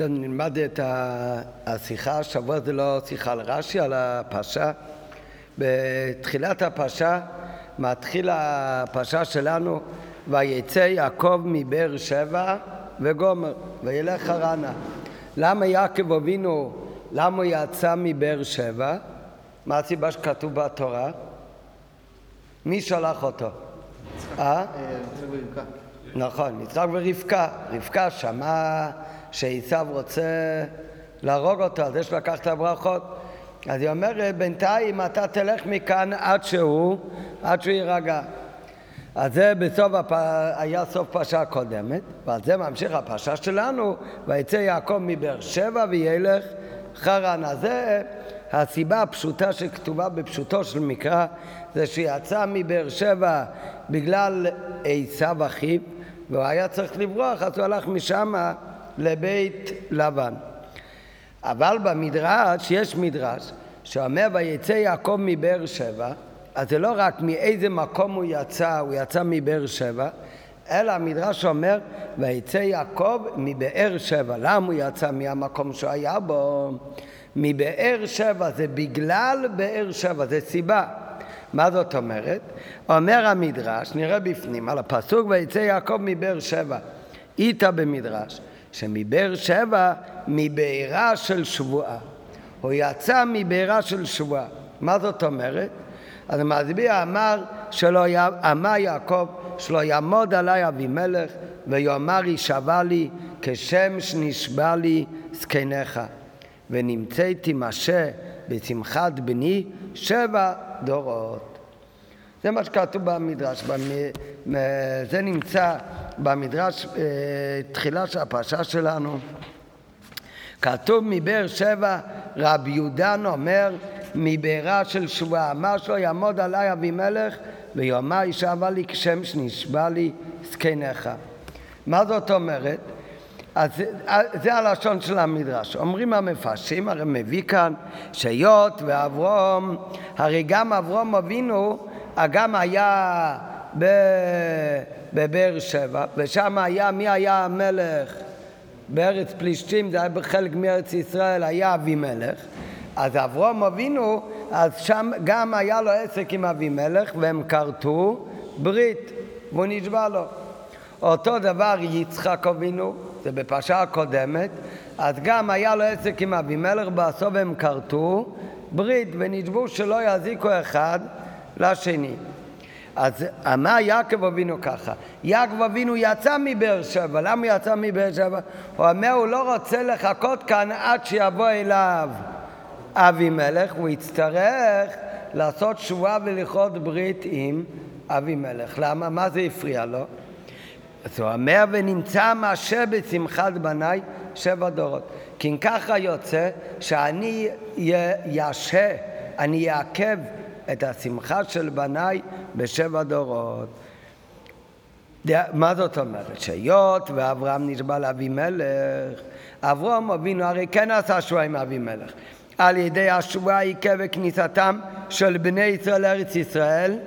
נלמד את השיחה, השבוע זה לא שיחה על רש"י, על הפרשה. בתחילת הפרשה, מתחיל הפרשה שלנו, ויצא יעקב מבאר שבע וגומר, וילך הרנה. למה יעקב אבינו, למה הוא יצא מבאר שבע? מה הסיבה שכתוב בתורה? מי שלח אותו? יצחק ורבקה. נכון, יצחק ורבקה. רבקה שמעה שעשיו רוצה להרוג אותו, אז יש לקחת את הברכות. אז היא אומרת, בינתיים אתה תלך מכאן עד שהוא יירגע. אז זה בסוף היה סוף פרשה הקודמת, ועל זה ממשיך הפרשה שלנו, ויצא יעקב מבאר שבע וילך חרנה. זה הסיבה הפשוטה שכתובה בפשוטו של מקרא, זה שיצא מבאר שבע בגלל עשיו אחיו, והוא היה צריך לברוח, אז הוא הלך משם לבית לבן. אבל במדרש, יש מדרש שאומר ויצא יעקב מבאר שבע, אז זה לא רק מאיזה מקום הוא יצא מבאר שבע, אלא המדרש אומר ויצא יעקב מבאר שבע. למה הוא יצא מהמקום שהוא היה בו? מבאר שבע, זה בגלל באר שבע, זה סיבה. מה זאת אומרת? אומר המדרש, נראה בפנים על הפסוק ויצא יעקב מבאר שבע, איתה במדרש שמבאר שבע, מבארה של שבועה. הוא יצא מבארה של שבועה. מה זאת אומרת? אז המזביע אמר, אמר יעקב, שלא יעמוד עלי אבימלך, ויאמר ישבע לי, כשם שנשבע לי זקניך, ונמצאתי משה בשמחת בני 7 דורות. זה מה שכתוב במדרש, זה נמצא במדרש תחילה של הפרשה שלנו. כתוב מבאר שבע, רב יהודן אומר מבארה של שבועה, אמר שלא יעמוד עלי אבימלך ויאמר ישבע לי כשם שנשבע לי זקניך. מה זאת אומרת? אז זה הלשון של המדרש. אומרים המפרשים, הרי מביא כאן שיות ואברום, הרי גם אברום אבינו גם היה בבאר שבע, ושם היה, מי היה המלך? בארץ פלישתים, זה היה בחלק מארץ ישראל, היה אבימלך. אז אברום אבינו, אז שם גם היה לו עסק עם אבימלך, והם כרתו ברית, והוא נשבע לו. אותו דבר יצחק אבינו, זה בפרשה הקודמת, אז גם היה לו עסק עם אבימלך, בסוף הם כרתו ברית, ונשבעו שלא יזיקו אחד לשני. אז אמר יעקב אבינו ככה, יעקב אבינו יצא מבאר שבע. למה הוא יצא מבאר שבע? הוא אומר, הוא לא רוצה לחכות כאן עד שיבוא אליו אבימלך, הוא יצטרך לעשות שבועה ולכרות ברית עם אבימלך. למה? מה זה הפריע לו? אז הוא אומר, ונמצא משה בשמחת בני 7 דורות. כי אם ככה יוצא שאני אעכב את השמחה של בני ב7 דורות. מה זאת אומרת? שיות ואברהם נשבע לאבימלך. אברהם אבינו הרי כן עשה שבועה עם אבימלך. על ידי השבועה עיכב וכניסתם של בני ישראל לארץ ישראל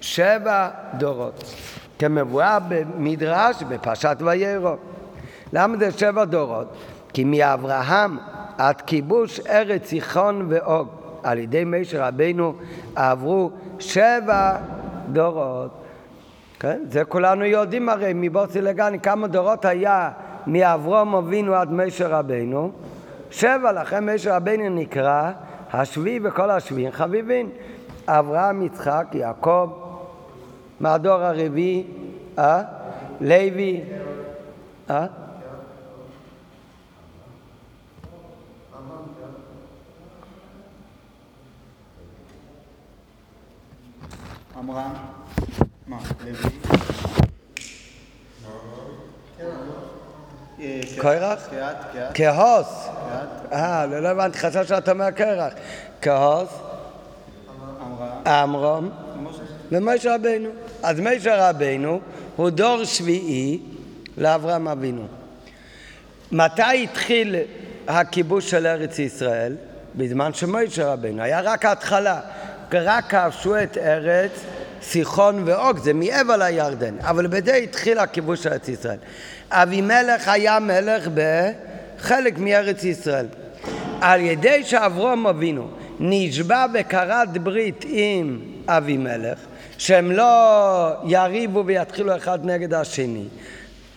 7 דורות. כמבואר במדרש בפרשת ויירו. למה זה 7 דורות? כי מאברהם עד כיבוש ארץ סיחון ואוג, על ידי משה רבינו עברו 7 דורות. כן? זה כולנו יודעים הרי מבוסי לגן כמה דורות היה מאברהם אבינו עד משה רבינו. 7, לכן משה רבינו נקרא השביעי, וכל השביעים חביבין. אברהם, יצחק, יעקב, מהדור הרביעי, לוי, אמרם, מה, לוי, קרח? כהוס. לא הבנתי, חשב שאתה אומר קרח. כהוס, אמרם, ומשה רבינו. אז משה רבינו הוא דור שביעי לאברהם אבינו. מתי התחיל הכיבוש של ארץ ישראל? בזמן שמשה רבינו. היה רק ההתחלה. רק כבשו את ארץ סיחון ואוג, זה מעבר לירדן, אבל בזה התחיל הכיבוש של ארץ ישראל. אבימלך היה מלך חלק מארץ ישראל. על ידי שאברהם אבינו נשבע וקרד ברית עם אבימלך, שהם לא יריבו ויתחילו אחד נגד השני.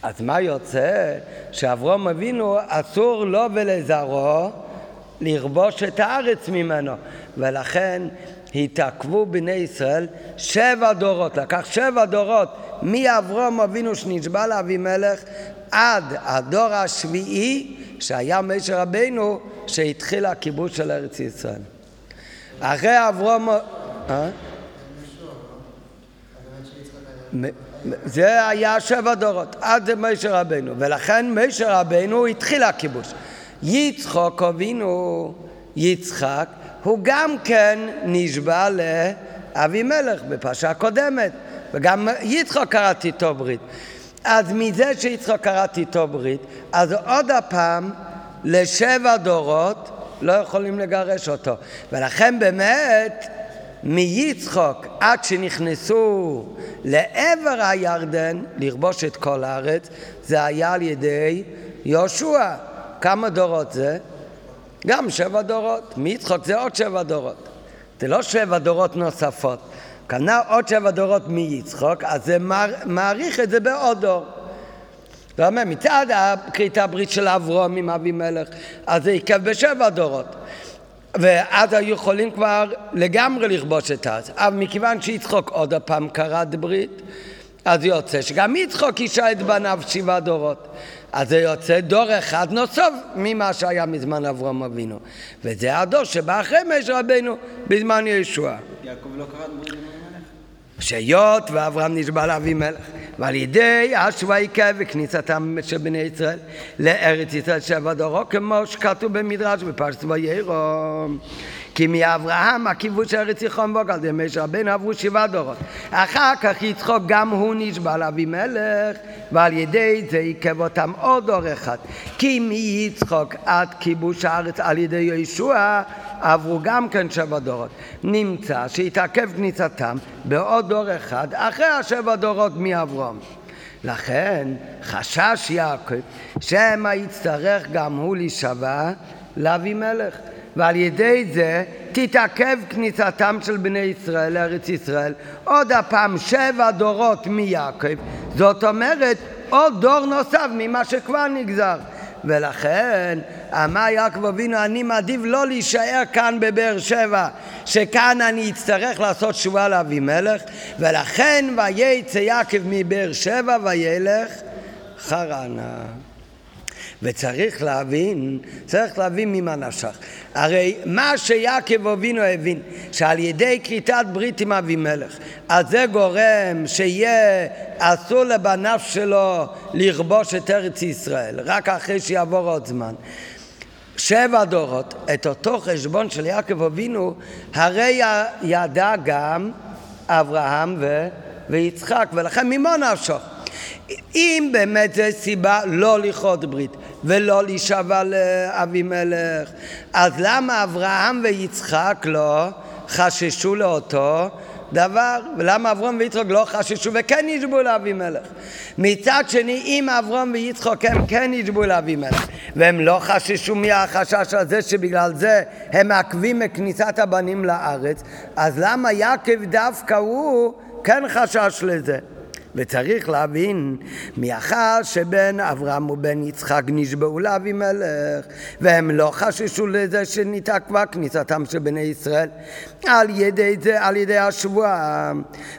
אז מה יוצא? שאברהם אבינו אסור לו ולזרעו לרבוש את הארץ ממנו, ולכן התעכבו בני ישראל 7 דורות. לקח 7 דורות מאברהם אבינו שנשבע לאבימלך עד הדור השביעי שהיה משה רבינו שהתחיל הכיבוש של ארץ ישראל. אחרי אברהם זה היה 7 דורות עד משה רבינו, ולכן משה רבינו התחיל הכיבוש. יצחק אבינו, יצחק, הוא גם כן נשבע לאבימלך בפרשה הקודמת, וגם יצחק קראת איתו ברית. אז מזה שיצחק קראת איתו ברית, אז עוד הפעם ל7 דורות לא יכולים לגרש אותו. ולכן באמת מיצחק עד שנכנסו לעבר הירדן לרבוש את כל הארץ, זה היה על ידי יהושע. כמה דורות זה? גם 7 דורות. מיצחק זה עוד 7 דורות. זה לא 7 דורות נוספות. קנה עוד 7 דורות מיצחק, אז זה מעריך את זה בעוד דור. זאת אומרת, מצד הקריטה הברית של אברהם עם אבימלך, אז זה יקב ב7 דורות. ואז היו יכולים כבר לגמרי לכבוש את הארץ. אבל מכיוון שיצחק עוד הפעם קרד ברית, אז יוצא שגם יצחק אישה את בניו 7 דורות. אז זה יוצא דור אחד נוסף ממה שהיה מזמן אברהם אבינו. וזה הדור שבא אחרי משה רבינו בזמן ישוע. יעקב לא קרד ברית לאבימלך? שיות ואברהם נשבע לאבימלך. ועל ידי השוויקה וכניסתם של בני ישראל לארץ ישראל 7 דורות, כמו שכתוב במדרש בפרשת וירא. כי מאברהם הכיבוש ארץ יחום בו, אז משה רבינו עברו 7 דורות. אחר כך יצחק גם הוא נשבע לאבימלך, ועל ידי זה עיכב אותם עוד דור אחד. כי מיצחק עד כיבוש הארץ על ידי יהושע עברו גם כן 7 דורות. נמצא שהתעכב כניסתם בעוד דור אחד אחרי 7 דורות מאברהם. לכן חשש יעקב שמא יצטרך גם הוא להישבע לאבימלך, ועל ידי זה תתעכב כניסתם של בני ישראל לארץ ישראל עוד הפעם 7 דורות מיעקב. זאת אומרת עוד דור נוסף ממה שכבר נגזר. ולכן אמר יעקב אבינו, אני מעדיף לא להישאר כאן בבאר שבע, שכאן אני אצטרך לעשות תשובה לאבימלך. ולכן ויצא יעקב מבאר שבע וילך חרנה. וצריך להבין, ממה נפשך. הרי מה שיעקב אבינו הבין, שעל ידי כריתת ברית עם אבימלך, אז זה גורם שיהיה אסור לבניו שלו לכבוש את ארץ ישראל, רק אחרי שיעבור עוד זמן. 7 דורות, את אותו חשבון של יעקב אבינו, הרי ידע גם אברהם ויצחק, ולכן ממה נפשך. אם באמת זה סיבה לא לכרות ברית ולא להישבע לאבימלך, אז למה אברהם ויצחק לא חששו לאותו דבר? ולמה אברהם ויצחק לא חששו וכן נשבעו לאבימלך? מצד שני, אם אברהם ויצחק הם כן נשבעו לאבימלך והם לא חששו מהחשש הזה שבגלל זה הם מעכבים את כניסת הבנים לארץ, אז למה יעקב דווקא הוא כן חשש לזה? וצריך להבין, מאחר שבין אברהם ובין יצחק נשבעו לאבימלך והם לא חששו לזה שנתעכבה כניסתם של בני ישראל על ידי זה, על ידי השבועה,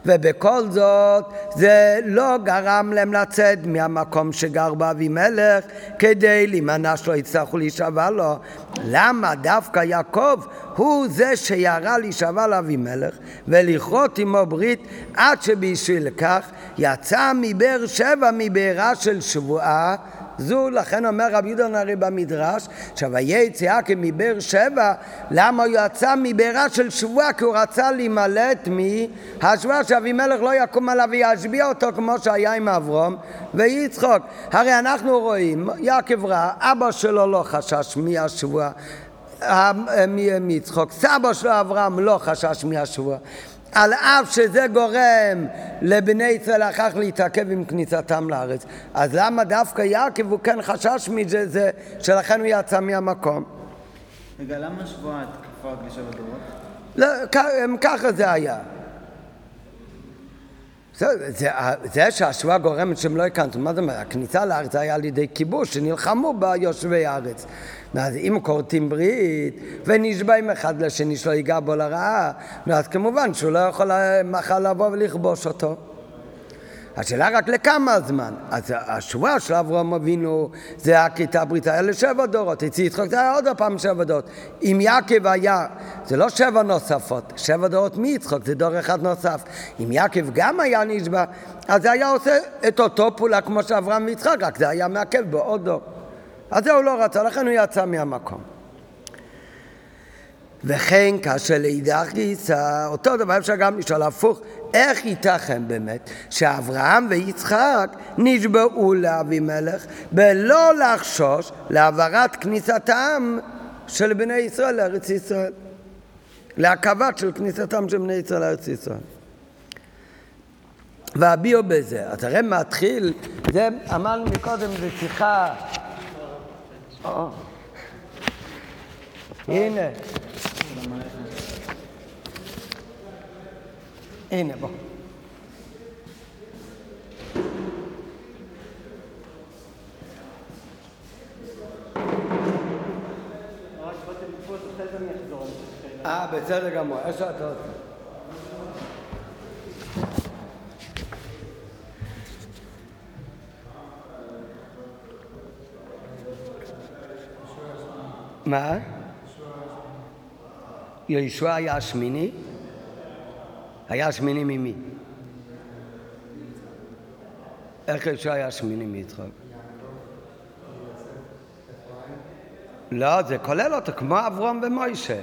ובכל זאת זה לא גרם להם לצאת מהמקום שגר באבימלך כדי להימנע שלא יצטרכו להישבע לו. למה דווקא יעקב הוא זה שירה להישבע לאבימלך ולכרות עמו ברית, עד שבשביל כך יצא מבאר שבע מבארה של שבועה זו? לכן אומר רבי יהודה הרי במדרש ויצא יעקב מבאר שבע. למה הוא יצא מבארה של שבועה? כי הוא רצה להימלט מהשבועה שאבימלך לא יקום עליו וישביע אותו כמו שהיה עם אברהם ויצחק. הרי אנחנו רואים יעקב ראה, אבא שלו לא חשש מהשבועה, מיצחק, סבא שלו אברהם לא חשש מהשבועה. על אף שזה גורם לבני ישראל אחר כך להתעכב עם כניסתם לארץ. אז למה דווקא יעקב הוא כן חשש מזה, שלכן הוא יצא מהמקום? רגע, למה שבועה התקפה רק לשבע דורות? ככה זה היה. זה שהשבועה גורמת שהם לא הכנסו, מה זאת אומרת? הכניסה לארץ היה על ידי כיבוש, שנלחמו ביושבי הארץ. אז אם קורטים ברית ונשבעים אחד לשני שלא ייגע בו לרעה, אז כמובן שהוא לא יכול מחר לבוא ולכבוש אותו. השאלה רק לכמה זמן. אז השבועה של אברהם אבינו זה הכיתה ברית, היה לשבע דורות, יצא יצחק זה היה עוד הפעם שבע דורות. אם יעקב היה, זה לא שבע נוספות, שבע דורות מיצחק זה דור אחד נוסף. אם יעקב גם היה נשבע, אז זה היה עושה את אותו פעולה כמו שאברהם ויצחק, רק זה היה מעכב בעוד דור. אז זה הוא לא רצה, לכן הוא יצא מהמקום. וכן כאשר לאידך גיסא, אותו דבר אפשר גם לשאול הפוך, איך ייתכן באמת שאברהם ויצחק נשבעו לאבימלך בלא לחשוש להעברת כניסתם של בני ישראל לארץ ישראל, להקבת של כניסתם של בני ישראל לארץ ישראל? והביאו בזה, אז הרי מתחיל, זה אמרנו מקודם, זה שיחה, הנה בוא. רק באתם לפוס, אחרי זה אני אחזור. בסדר גמור, יש שאתה עוד. מה? יהושע היה השמיני? היה שמיני ממי? איך יהושע היה שמיני מיצחק? לא, זה כולל אותו, כמו אברהם ומוישה.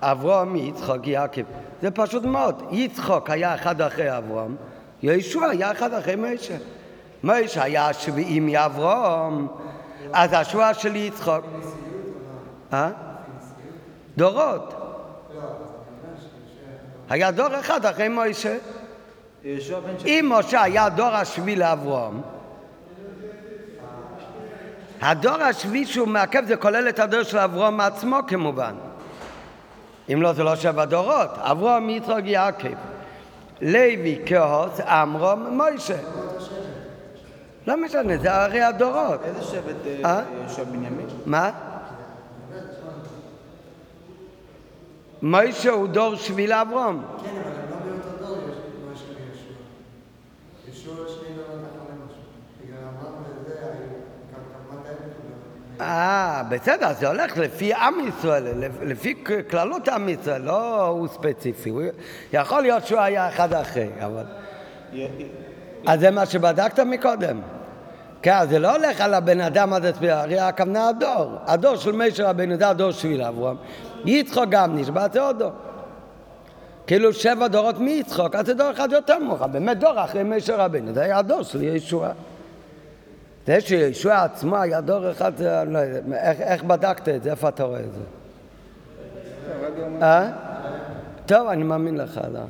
אברהם, יצחק, יעקב. זה פשוט מאוד. יצחק היה אחד אחרי אברהם, יהושע היה אחד אחרי מוישה. מוישה היה השביעי מאברהם, אז השבועה של יצחק. דורות. היה דור אחד אחרי מוישה. אם משה היה דור השביעי לאברהם, הדור השביעי שהוא מעכב זה כולל את הדור של אברהם עצמו כמובן. אם לא, זה לא שבע דורות. אברהם, יצחק, יעקב, לוי, קהת, עמרם, מוישה. לא משנה, זה הרי הדורות. איזה שבט יהושע בנימין? מה? מוישה הוא דור שביעי לאברהם. כן, אבל לא באותו דור מוישה ויהושע. יהושע שני דורות אחרי משה. בגלל אברהם וזה, כמה דברים. בסדר, זה הולך לפי עם ישראל, לפי כללות עם ישראל, לא הוא ספציפי. יכול להיות שהוא היה אחד אחרי, אבל... אז זה מה שבדקת מקודם. כן, זה לא הולך על הבן אדם עד הספירה, הרי הכוונה הדור. הדור של משה רבנו זה הדור שביעי לאברהם. יצחק גם נשבע, זה עוד דור. כאילו שבע דורות מיצחק, אז זה דור אחד יותר מאוחר. באמת דור אחרי משה רבנו, זה היה הדור של ישוע. זה שישוע עצמו היה דור אחד, איך בדקת את זה? איפה אתה רואה את זה? טוב, אני מאמין לך, לא.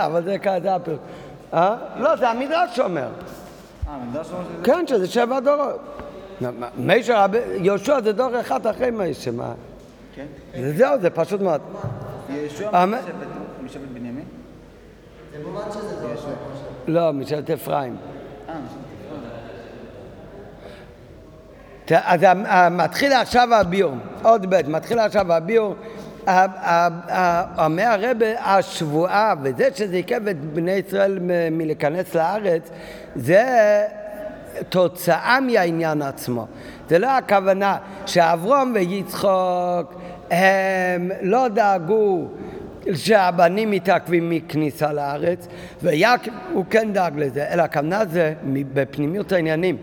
אבל זה כזה הפרק. לא, זה המדרש שאומר. כן, שזה שבע דורות. יהושע זה דור אחד אחרי משה. זהו, זה פשוט מאוד. יהושע משבט בנימין? זה מובן שזה דור יהושע. לא, משבט אפרים. אז מתחיל עכשיו הביור, עוד בית, מתחיל עכשיו הביור. אומר הרב, השבועה וזה שזה עיכב את בני ישראל מלהיכנס לארץ, זה תוצאה מהעניין עצמו. זה לא הכוונה שאברהם ויצחק הם לא דאגו שהבנים מתעכבים מכניסה לארץ, ויעקב הוא כן דאג לזה, אלא הכוונה זה בפנימיות העניינים,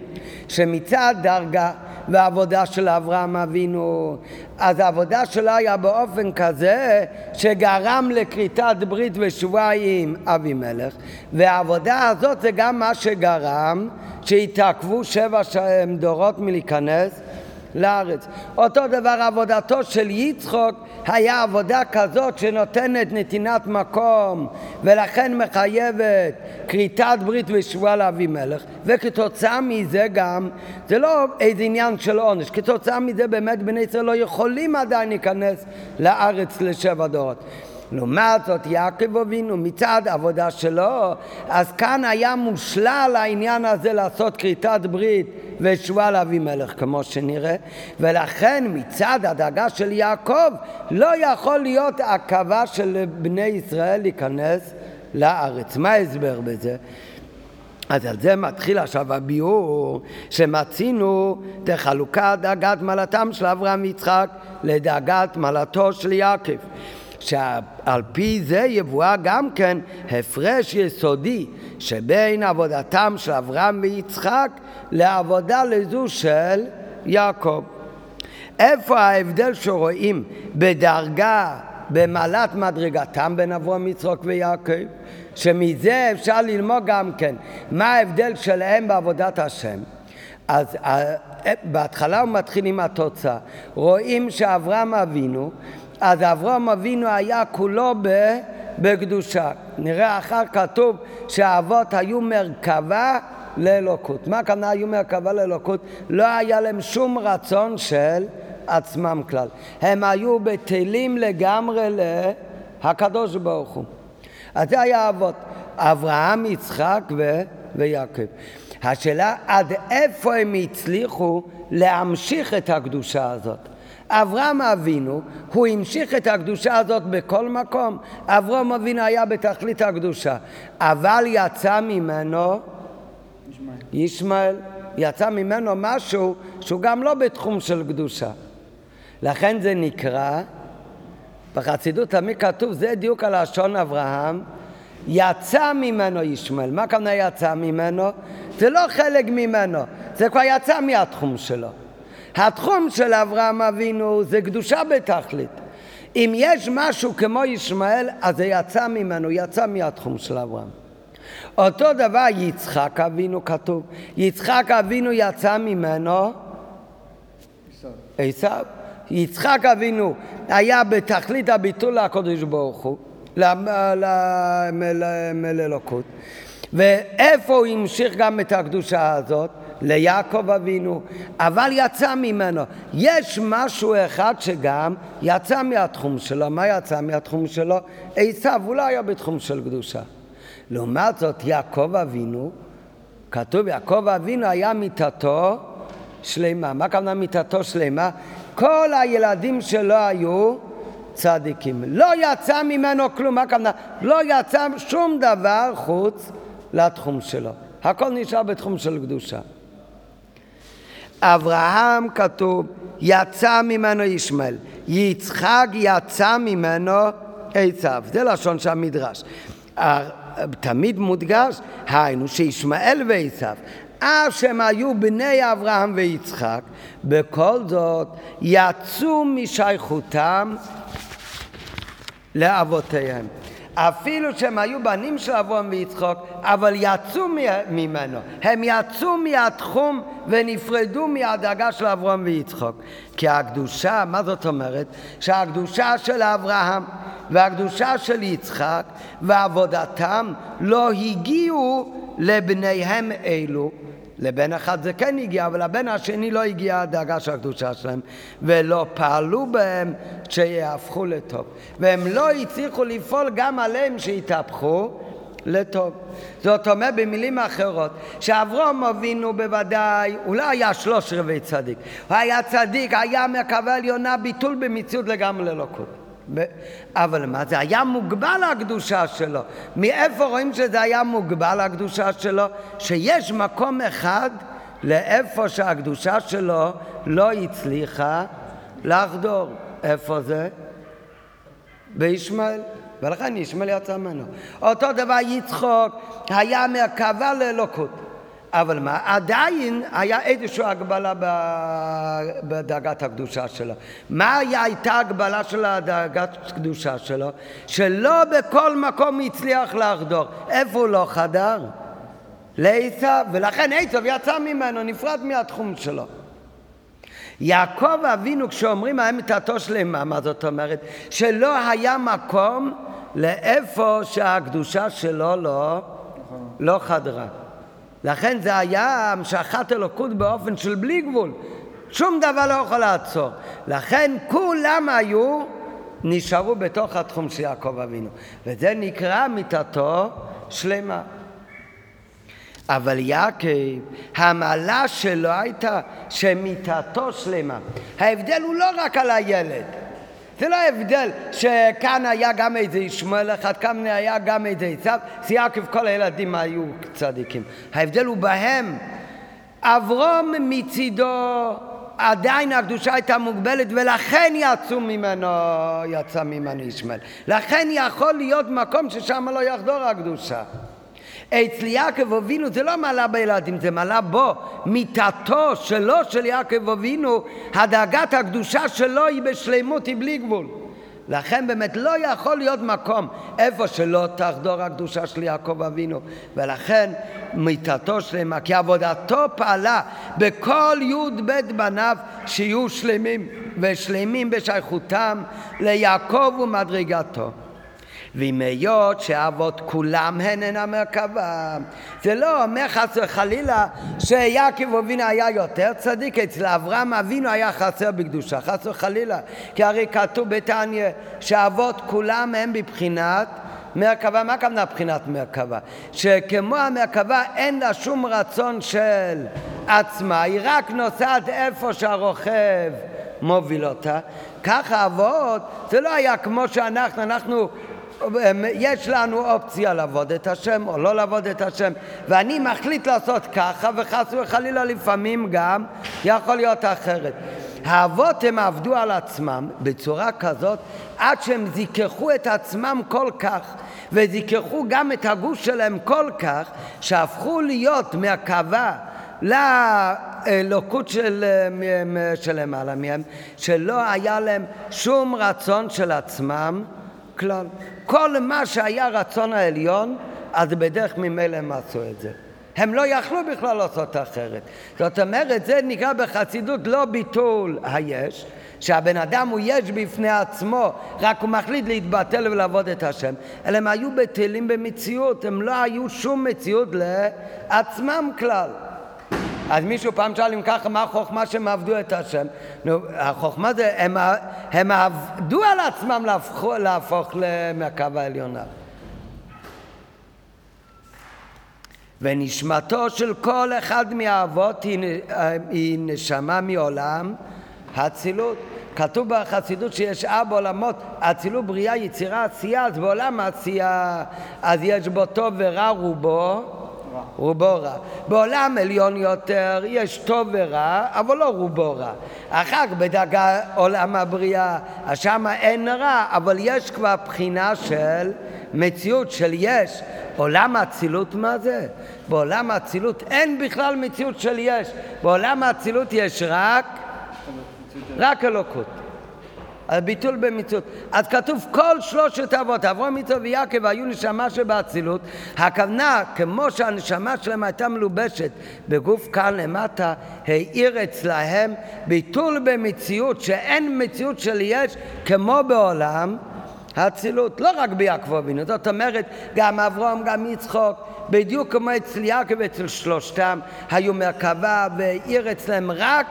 שמצד דרגה והעבודה של אברהם אבינו, אז העבודה שלה היה באופן כזה שגרם לכריתת ברית ושבועה עם אבימלך, והעבודה הזאת זה גם מה שגרם שהתעכבו שבע דורות מלהיכנס לארץ. אותו דבר עבודתו של יצחק היה עבודה כזאת שנותנת נתינת מקום, ולכן מחייבת כריתת ברית ושבועה לאבימלך, וכתוצאה מזה גם, זה לא איזה עניין של עונש, כתוצאה מזה באמת בני ישראל לא יכולים עדיין להיכנס לארץ לשבע דורות. לעומת זאת יעקב אבינו מצד עבודה שלו, אז כאן היה מושלל העניין הזה לעשות כריתת ברית ושבועה לאבימלך כמו שנראה, ולכן מצד הדאגה של יעקב לא יכול להיות עכבה של בני ישראל להיכנס לארץ. מה ההסבר בזה? אז על זה מתחיל עכשיו הביאור שמצינו לחלוקת דאגת מעלתם של אברהם יצחק לדאגת מעלתו של יעקב, שעל פי זה יבואה גם כן הפרש יסודי שבין עבודתם של אברהם ויצחק לעבודה לזו של יעקב. איפה ההבדל שרואים בדרגה, במעלת מדרגתם בין אברהם יצחק ויעקב? שמזה אפשר ללמוד גם כן מה ההבדל שלהם בעבודת השם. אז בהתחלה הוא מתחיל עם התוצאה, רואים שאברהם אבינו, אז אברהם אבינו היה כולו בקדושה. נראה אחר כתוב שהאבות היו מרכבה לאלוקות. מה כאן היו מרכבה לאלוקות? לא היה להם שום רצון של עצמם כלל. הם היו בטלים לגמרי להקדוש ברוך הוא. אז זה היה אבות, אברהם, יצחק ויעקב. השאלה עד איפה הם הצליחו להמשיך את הקדושה הזאת. אברהם אבינו, הוא המשיך את הקדושה הזאת בכל מקום. אברהם אבינו היה בתכלית הקדושה, אבל יצא ממנו ישמעאל. יצא ממנו משהו שהוא גם לא בתחום של קדושה. לכן זה נקרא, בחסידות תמיד כתוב, זה דיוק על לשון אברהם, יצא ממנו ישמעאל. מה כמנה יצא ממנו? זה לא חלק ממנו, זה כבר יצא מהתחום שלו. התחום של אברהם אבינו זה קדושה בתכלית. אם יש משהו כמו ישמעאל, אז זה יצא ממנו, יצא מהתחום של אברהם. אותו דבר יצחק אבינו כתוב. יצחק אבינו יצא ממנו עשו. יצחק אבינו היה בתכלית הביטול לקדוש ברוך הוא, לאלוקות. ואיפה הוא המשיך גם את הקדושה הזאת? ליעקב אבינו, אבל יצא ממנו. יש משהו אחד שגם יצא מהתחום שלו. מה יצא מהתחום שלו? עשיו, הוא לא היה בתחום של קדושה. לעומת זאת יעקב אבינו, כתוב יעקב אבינו היה מיתתו שלמה. מה כמובן מיתתו שלמה? כל הילדים שלו היו צדיקים, לא יצא ממנו כלום. מה כמובן? לא יצא שום דבר חוץ לתחום שלו, הכל נשאר בתחום של קדושה. אברהם כתוב יצא ממנו ישמעאל, יצחק יצא ממנו עשיו, זה לשון שהמדרש תמיד מודגש, היינו שישמעאל ועשיו אף שהם היו בני אברהם ויצחק, בכל זאת יצאו משייכותם לאבותיהם, אפילו שהם היו בנים של אברהם ויצחק, אבל יצאו ממנו. הם יצאו מהתחום ונפרדו מהדאגה של אברהם ויצחק. כי הקדושה, מה זאת אומרת? שהקדושה של אברהם והקדושה של יצחק ועבודתם לא הגיעו לבניהם אלו. לבן אחד זה כן הגיע, אבל לבן השני לא הגיעה הדאגה של הקדושה שלהם, ולא פעלו בהם שיהפכו לטוב, והם לא הצליחו לפעול גם עליהם שיתהפכו לטוב. זאת אומרת במילים אחרות, שאברהם אבינו בוודאי הוא לא היה 3/4 צדיק, הוא היה צדיק, היה מקווה עליונה, ביטול במציאות לגמרי ללוקות, אבל מה זה? היה מוגבל הקדושה שלו. מאיפה רואים שזה היה מוגבל הקדושה שלו? שיש מקום אחד לאיפה שהקדושה שלו לא הצליחה לחדור. איפה זה? בישמעאל, ולכן ישמעאל יצא ממנו. אותו דבר יצחק היה מרכבה לאלוקות, אבל מה? עדיין היה איזושהי הגבלה בדאגת הקדושה שלו. מה הייתה הגבלה של הדאגת הקדושה שלו? שלא בכל מקום הצליח לחדור. איפה הוא לא חדר? לעשיו, ולכן עשיו יצא ממנו, נפרד מהתחום שלו. יעקב אבינו, כשאומרים האם מיתתו שלמה, מה זאת אומרת? שלא היה מקום לאיפה שהקדושה שלו לא חדרה. לכן זה היה המשכת אלוקות באופן של בלי גבול. שום דבר לא יכול לעצור. לכן כולם היו, נשארו בתוך התחום של יעקב אבינו. וזה נקרא מיתתו שלמה. אבל יעקב, המעלה שלו הייתה שמיתתו שלמה. ההבדל הוא לא רק על הילד. זה לא הבדל שכאן היה גם איזה ישמעאל אחד, כאן היה גם איזה עשיו. יעקב, כל הילדים היו צדיקים. ההבדל הוא בהם. אברום מצידו, עדיין הקדושה הייתה מוגבלת, ולכן יצא ממנו ישמעאל. לכן יכול להיות מקום ששם לא יחדור הקדושה. אצל יעקב אבינו זה לא מעלה בילדים, זה מעלה בו. מיתתו שלו, של יעקב אבינו, הדאגת הקדושה שלו היא בשלמות, היא בלי גבול. לכן באמת לא יכול להיות מקום איפה שלא תחדור הקדושה של יעקב אבינו. ולכן מיתתו שלמה, כי עבודתו פעלה בכל י' ב' בניו שיהיו שלמים, ושלמים בשייכותם ליעקב ומדרגתו. ועם היות שהאבות כולם הן הן המרכבה, זה לא אומר חס וחלילה שיעקב אבינו היה יותר צדיק, אצל אברהם אבינו היה חסר בקדושה, חס וחלילה, כי הרי כתוב בתניא שהאבות כולם הם בבחינת מרכבה. מה כוונה בבחינת מרכבה? שכמו המרכבה אין לה שום רצון של עצמה, היא רק נוסעת איפה שהרוכב מוביל אותה. ככה האבות זה לא היה כמו שאנחנו יש לנו אופציה לעבוד את השם או לא לעבוד את השם, ואני מחליט לעשות ככה, וחס וחלילה לפעמים גם יכול להיות אחרת. האבות הם עבדו על עצמם בצורה כזאת עד שהם זיככו את עצמם כל כך, וזיככו גם את הגוף שלהם כל כך, שהפכו להיות מהקווה לאלוקות שלהם על עמיהם, שלא היה להם שום רצון של עצמם כלל. כל מה שהיה רצון העליון, אז בדרך ממילא הם עשו את זה. הם לא יכלו בכלל לעשות אחרת. זאת אומרת, זה נקרא בחסידות לא ביטול היש, שהבן אדם הוא יש בפני עצמו, רק הוא מחליט להתבטל ולעבוד את השם. אלא הם היו בטלים במציאות, הם לא היו שום מציאות לעצמם כלל. אז מישהו פעם שאל אם ככה, מה החוכמה שהם עבדו את השם? נו, החוכמה זה, הם עבדו על עצמם להפוך למקו העליונה. ונשמתו של כל אחד מהאבות היא נשמה מעולם האצילות. כתוב בחסידות שיש ארבע עולמות, אצילות, בריאה, יצירה, עשייה. אז בעולם העשייה, אז יש בו טוב ורע, רובו רע. בעולם עליון יותר יש טוב ורע, אבל לא רובו רע. אחר כך בדרגה עולם הבריאה, שם אין רע, אבל יש כבר בחינה של מציאות, של יש. עולם האצילות מה זה? בעולם האצילות אין בכלל מציאות של יש. בעולם האצילות יש רק אלוקות. הביטול במציאות. אז כתוב כל שלושת אבות, אברהם, יצחק ויעקב, היו נשמה שבאצילות. הכוונה, כמו שהנשמה שלהם הייתה מלובשת בגוף כאן למטה, העיר אצלהם ביטול במציאות, שאין מציאות של יש כמו בעולם האצילות. לא רק ביעקב אבינו, זאת אומרת, גם אברהם, גם יצחק, בדיוק כמו אצל יעקב, אצל שלושתם, היו מרכבה והעיר אצלהם רק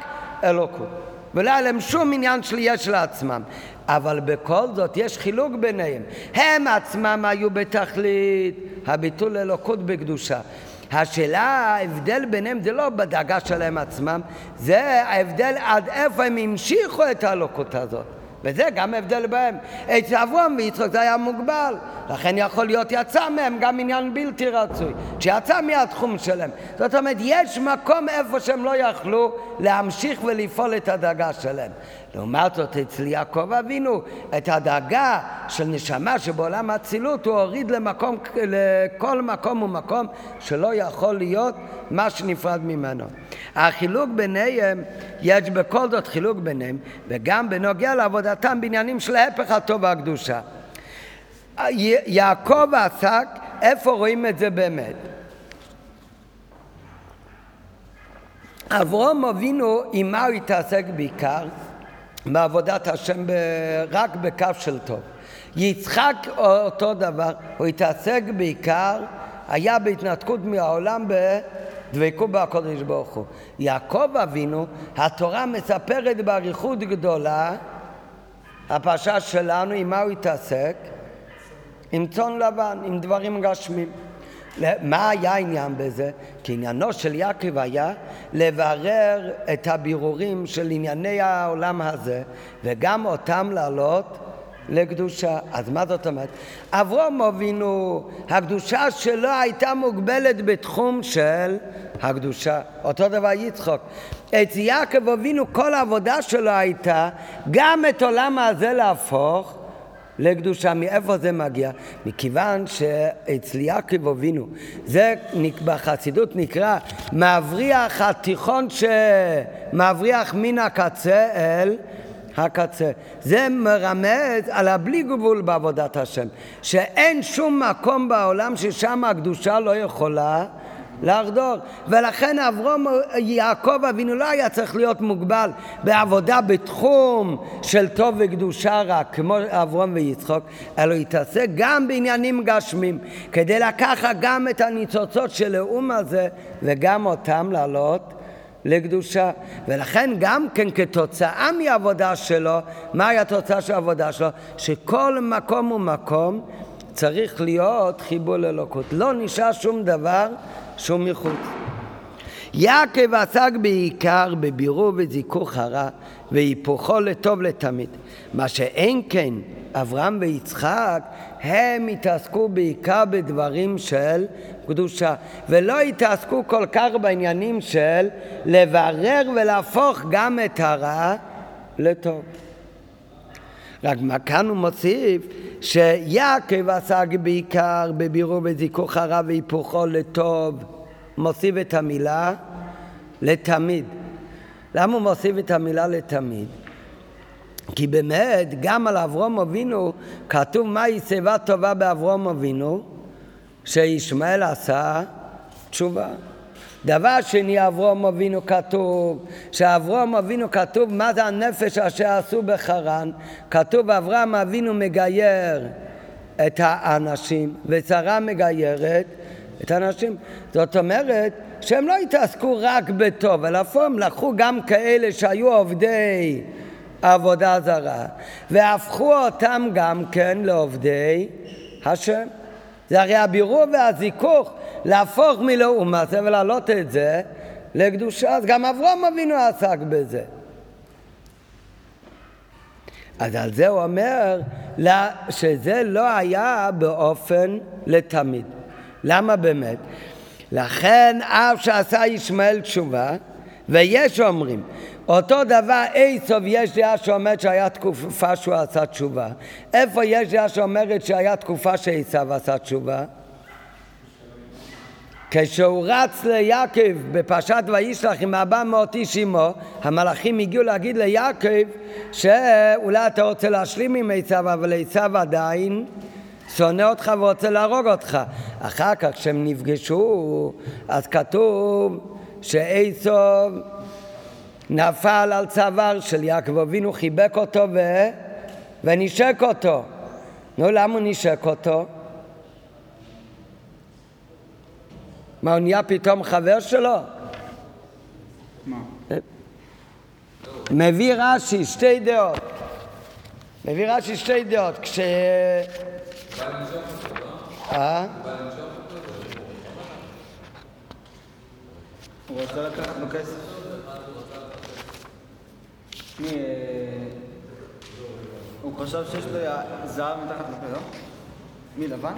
אלוקות. ולא עליהם שום עניין שלי יש לעצמם. אבל בכל זאת יש חילוק ביניהם. הם עצמם היו בתכלית הביטול אלוקות בקדושה. השאלה, ההבדל ביניהם זה לא בדאגה שלהם עצמם, זה ההבדל עד איפה הם המשיכו את האלוקות הזאת. וזה גם הבדל בהם. אצל אברהם ויצחק זה היה מוגבל, לכן יכול להיות יצא מהם גם עניין בלתי רצוי, שיצא מהתחום שלהם. זאת אומרת, יש מקום איפה שהם לא יכלו להמשיך ולפעול את הדאגה שלהם. לעומת זאת, אצל יעקב אבינו, את הדאגה של נשמה שבעולם האצילות, הוא הוריד למקום, לכל מקום ומקום שלא יכול להיות מה שנפרד ממנו. החילוק ביניהם, יש בכל זאת חילוק ביניהם, וגם בנוגע לעבודתם בעניינים של ההפך הטוב והקדושה. יעקב עסק, איפה רואים את זה באמת? אברהם אבינו, עם מה הוא התעסק בעיקר? בעבודת השם, רק בקו של טוב. יצחק אותו דבר, הוא התעסק בעיקר, היה בהתנתקות מהעולם ודבקו בקדוש ברוך הוא. יעקב אבינו, התורה מספרת באריכות גדולה, הפרשה שלנו, עם מה הוא התעסק? עם צאן לבן, עם דברים גשמים. מה היה העניין בזה? כי עניינו של יעקב היה לברר את הבירורים של ענייני העולם הזה, וגם אותם לעלות לקדושה. אז מה זאת אומרת? אברהם אבינו, הקדושה שלו הייתה מוגבלת בתחום של הקדושה. אותו דבר יצחק. את יעקב אבינו, כל העבודה שלו הייתה גם את עולם הזה להפוך לקדושה. מאיפה זה מגיע? מכיוון שאצל יעקב אבינו, זה בחסידות נקרא מבריח התיכון שמבריח מן הקצה אל הקצה. זה מרמז על הבלי גבול בעבודת השם, שאין שום מקום בעולם ששם הקדושה לא יכולה להרדור. ולכן אברהם יעקב אבינו לא היה צריך להיות מוגבל בעבודה בתחום של טוב וקדושה רק כמו אברהם ויצחק, אלא התעסק גם בעניינים גשמים, כדי לקחת גם את הניצוצות של האום הזה וגם אותם לעלות לקדושה. ולכן גם כן כתוצאה מהעבודה שלו, מהי התוצאה של העבודה שלו? שכל מקום ומקום צריך להיות חיבור לאלוקות, לא נשאר שום דבר שום מחוץ. יעקב עסק בעיקר בבירור וזיכוך הרע והיפוכו לטוב לתמיד. מה שאין כן אברהם ויצחק, הם התעסקו בעיקר בדברים של קדושה, ולא התעסקו כל כך בעניינים של לברר ולהפוך גם את הרע לטוב. רק מה כאן הוא מוסיף? שיעקב עסק בעיקר בבירור וזיכוך הרע והיפוכו לטוב. מוסיף את המילה לתמיד. למה הוא מוסיף את המילה לתמיד? כי באמת גם על אברהם אבינו כתוב מהי שיבה טובה באברהם אבינו? שישמעאל עשה תשובה. דבר שני, אברהם אבינו כתוב, שאברהם אבינו כתוב מה זה הנפש אשר עשו בחרן. כתוב אברהם אבינו מגייר את האנשים ושרה מגיירת את האנשים. זאת אומרת שהם לא התעסקו רק בטוב, אלא הם לקחו גם כאלה שהיו עובדי עבודה זרה והפכו אותם גם כן לעובדי השם. זה הרי הבירור והזיכוך, להפוך מלאום הזה ולעלות את זה לקדושה. אז גם אברהם אבינו עסק בזה. אז על זה הוא אומר שזה לא היה באופן לתמיד. למה באמת? לכן אף שעשה ישמעאל תשובה, ויש אומרים אותו דבר איסוב, יש דעה שאומרת שהיה תקופה שהוא עשה תשובה. איפה יש דעה שאומרת שהיה תקופה שאיסוב עשה תשובה? כשהוא רץ ליעקב בפרשת וישלח עם 400 איש עמו, המלאכים הגיעו להגיד ליעקב שאולי אתה רוצה להשלים עם עשיו, אבל עשיו עדיין שונא אותך ורוצה להרוג אותך. אחר כך כשהם נפגשו, אז כתוב שעשיו נפל על צוואר של יעקב אבינו, חיבק אותו ונשק אותו. נו, למה הוא נשק אותו? מה, הוא נהיה פתאום חבר שלו? מה? מביא רש"י שתי דעות. בא למשוך אותו, לא? בא למשוך אותו, הוא רוצה לקחת לו כסף. הוא חושב שיש לו זהב מתחת לפה, לא? מי, לבן?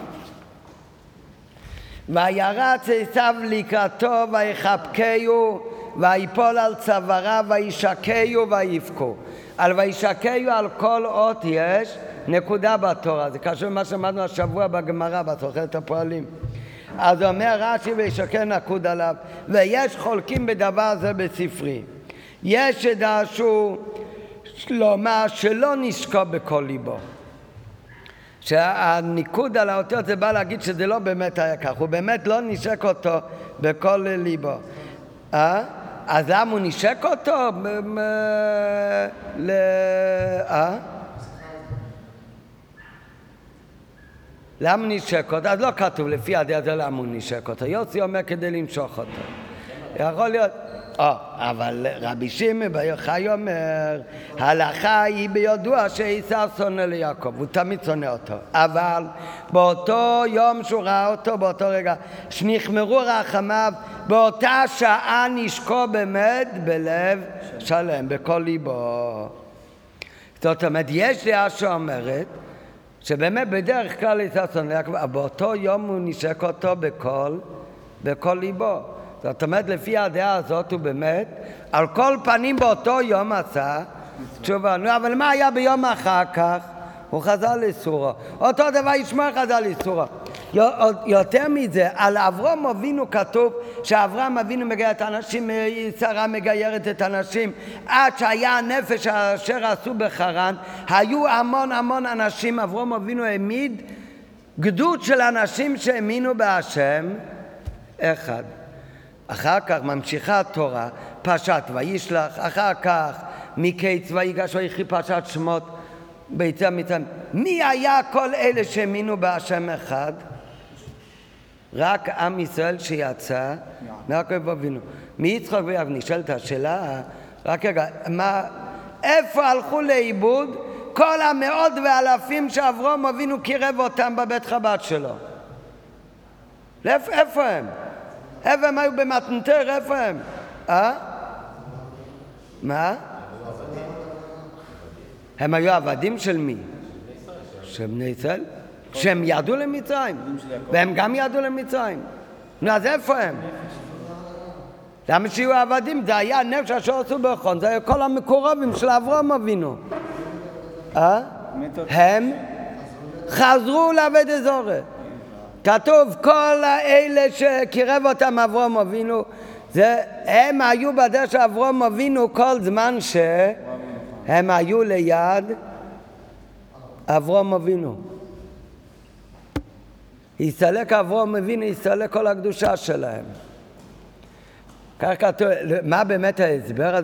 וירץ עשיו לקראתו ויחבקהו ויפול על צוואריו וישקהו ויבכו. על וישקהו על כל אות יש נקודה בתורה. זה קשור למה שמענו השבוע בגמרא בתוכנית הפועלים. אז אומר רש"י וישקהו נקוד עליו, ויש חולקים בדבר זה בספרי. יש דעשו לומר שלא נשקע בכל ליבו, שהניקוד על האותיות זה בא להגיד שזה לא באמת היה כך, הוא באמת לא נשק אותו בכל ליבו. אז למה הוא נשק אותו? למה נשק אותו? אז לא כתוב לפי הדעה זה למה הוא נשק אותו. יוסי אומר כדי למשוך אותו. יכול להיות... אבל רבי שמעון בר יוחאי אומר, ההלכה היא בידוע שעשיו שונא ליעקב, הוא תמיד שונא אותו. אבל באותו יום שהוא ראה אותו, באותו רגע, שנחמרו רחמיו, באותה שעה נשקו באמת בלב שלם, בכל ליבו. זאת אומרת, יש דעה שאומרת, שבאמת בדרך כלל עשיו שונא ליעקב, אבל באותו יום הוא נשק אותו בכל ליבו. זאת אומרת, לפי הדעה הזאת הוא באמת, על כל פנים באותו יום עשה תשובה. אבל מה היה ביום אחר כך? הוא חזר לסורו. אותו דבר ישמע חזר לסורו. יותר מזה, על אברהם אבינו כתוב שאברהם אבינו מגייר את האנשים, שרה מגיירת את האנשים, עד שהיה הנפש אשר עשו בחרן, היו המון המון אנשים, אברהם אבינו העמיד גדוד של אנשים שהאמינו בהשם אחד. אחר כך ממשיכה התורה, פרשת וישלח, אחר כך מקץ ויגש ויחי פרשת שמות ביציאת מצרים. מי היה כל אלה שהאמינו בהשם אחד? רק עם ישראל שיצא, יעקב אבינו. מיצחק ויעקב נשאלת השאלה, רק רגע, איפה הלכו לאיבוד כל המאות ואלפים שאברהם אבינו קירב אותם בבית חב"ד שלו? איפה הם? איפה הם היו במתנתר? איפה הם? מה? הם היו עבדים של מי? של בני ישראל. שהם ידעו למצרים. והם גם ידעו למצרים. אז איפה הם? למה שיהיו עבדים? זה היה הנפש אשר עשו בחרן. זה היה כל המקורבים של אברהם אבינו. הם חזרו לעבודת זרה. כתוב, כל האלה שקירב אותם אברהם אבינו, הם היו בדרך של אברהם אבינו כל זמן שהם היו ליד אברהם אבינו. יסלק אברהם אבינו, יסלק כל הקדושה שלהם. כך כתוב, מה באמת ההסבר?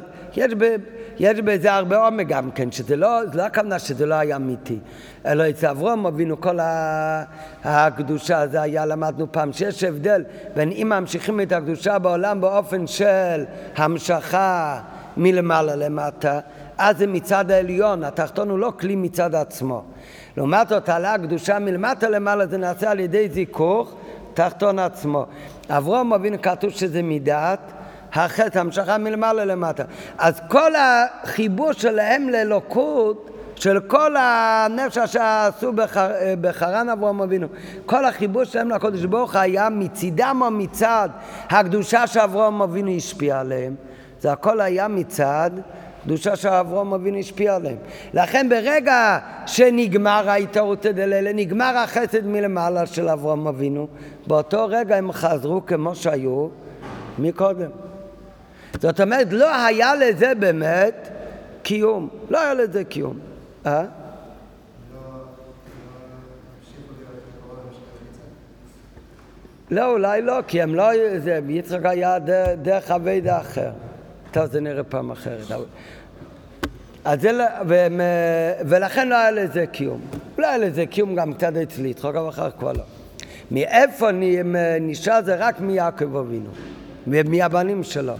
יש בזה הרבה עומק גם כן, שזה לא הכוונה שזה לא היה אמיתי. אלא אצל אברהם אבינו כל הקדושה, זה היה, למדנו פעם, שיש הבדל בין אם ממשיכים את הקדושה בעולם באופן של המשכה מלמעלה למטה, אז זה מצד העליון, התחתון הוא לא כלי מצד עצמו. לעומת זאת, עלה הקדושה מלמטה למעלה, זה נעשה על ידי זיכוך, תחתון עצמו. אברהם אבינו כתוב שזה מדעת, החטא, המשכה מלמעלה למטה. אז כל החיבור שלהם לאלוקות, של כל הנפש שעשו בחרן אברהם אבינו, כל החיבור שלהם לקודש ברוך היה מצידם או מצד הקדושה שאברהם אבינו השפיע עליהם. זה הכל היה מצד קדושה שאברהם אבינו השפיע עליהם. לכן ברגע שנגמר ההתערות דללה, נגמר החסד מלמעלה של אברהם אבינו, באותו רגע הם חזרו כמו שהיו מקודם. זאת אומרת, לא היה לזה באמת קיום. לא היה לזה קיום. לא, אולי לא, כי הם לא... יצחק היה דרך עבד אחר. טוב, זה נראה פעם אחרת. ולכן לא היה לזה קיום. לא היה לזה קיום גם קצת אצלי, יצחק אחר כבר לא. מאיפה נשאר זה? רק מיעקב אבינו. ומהבנים שלו.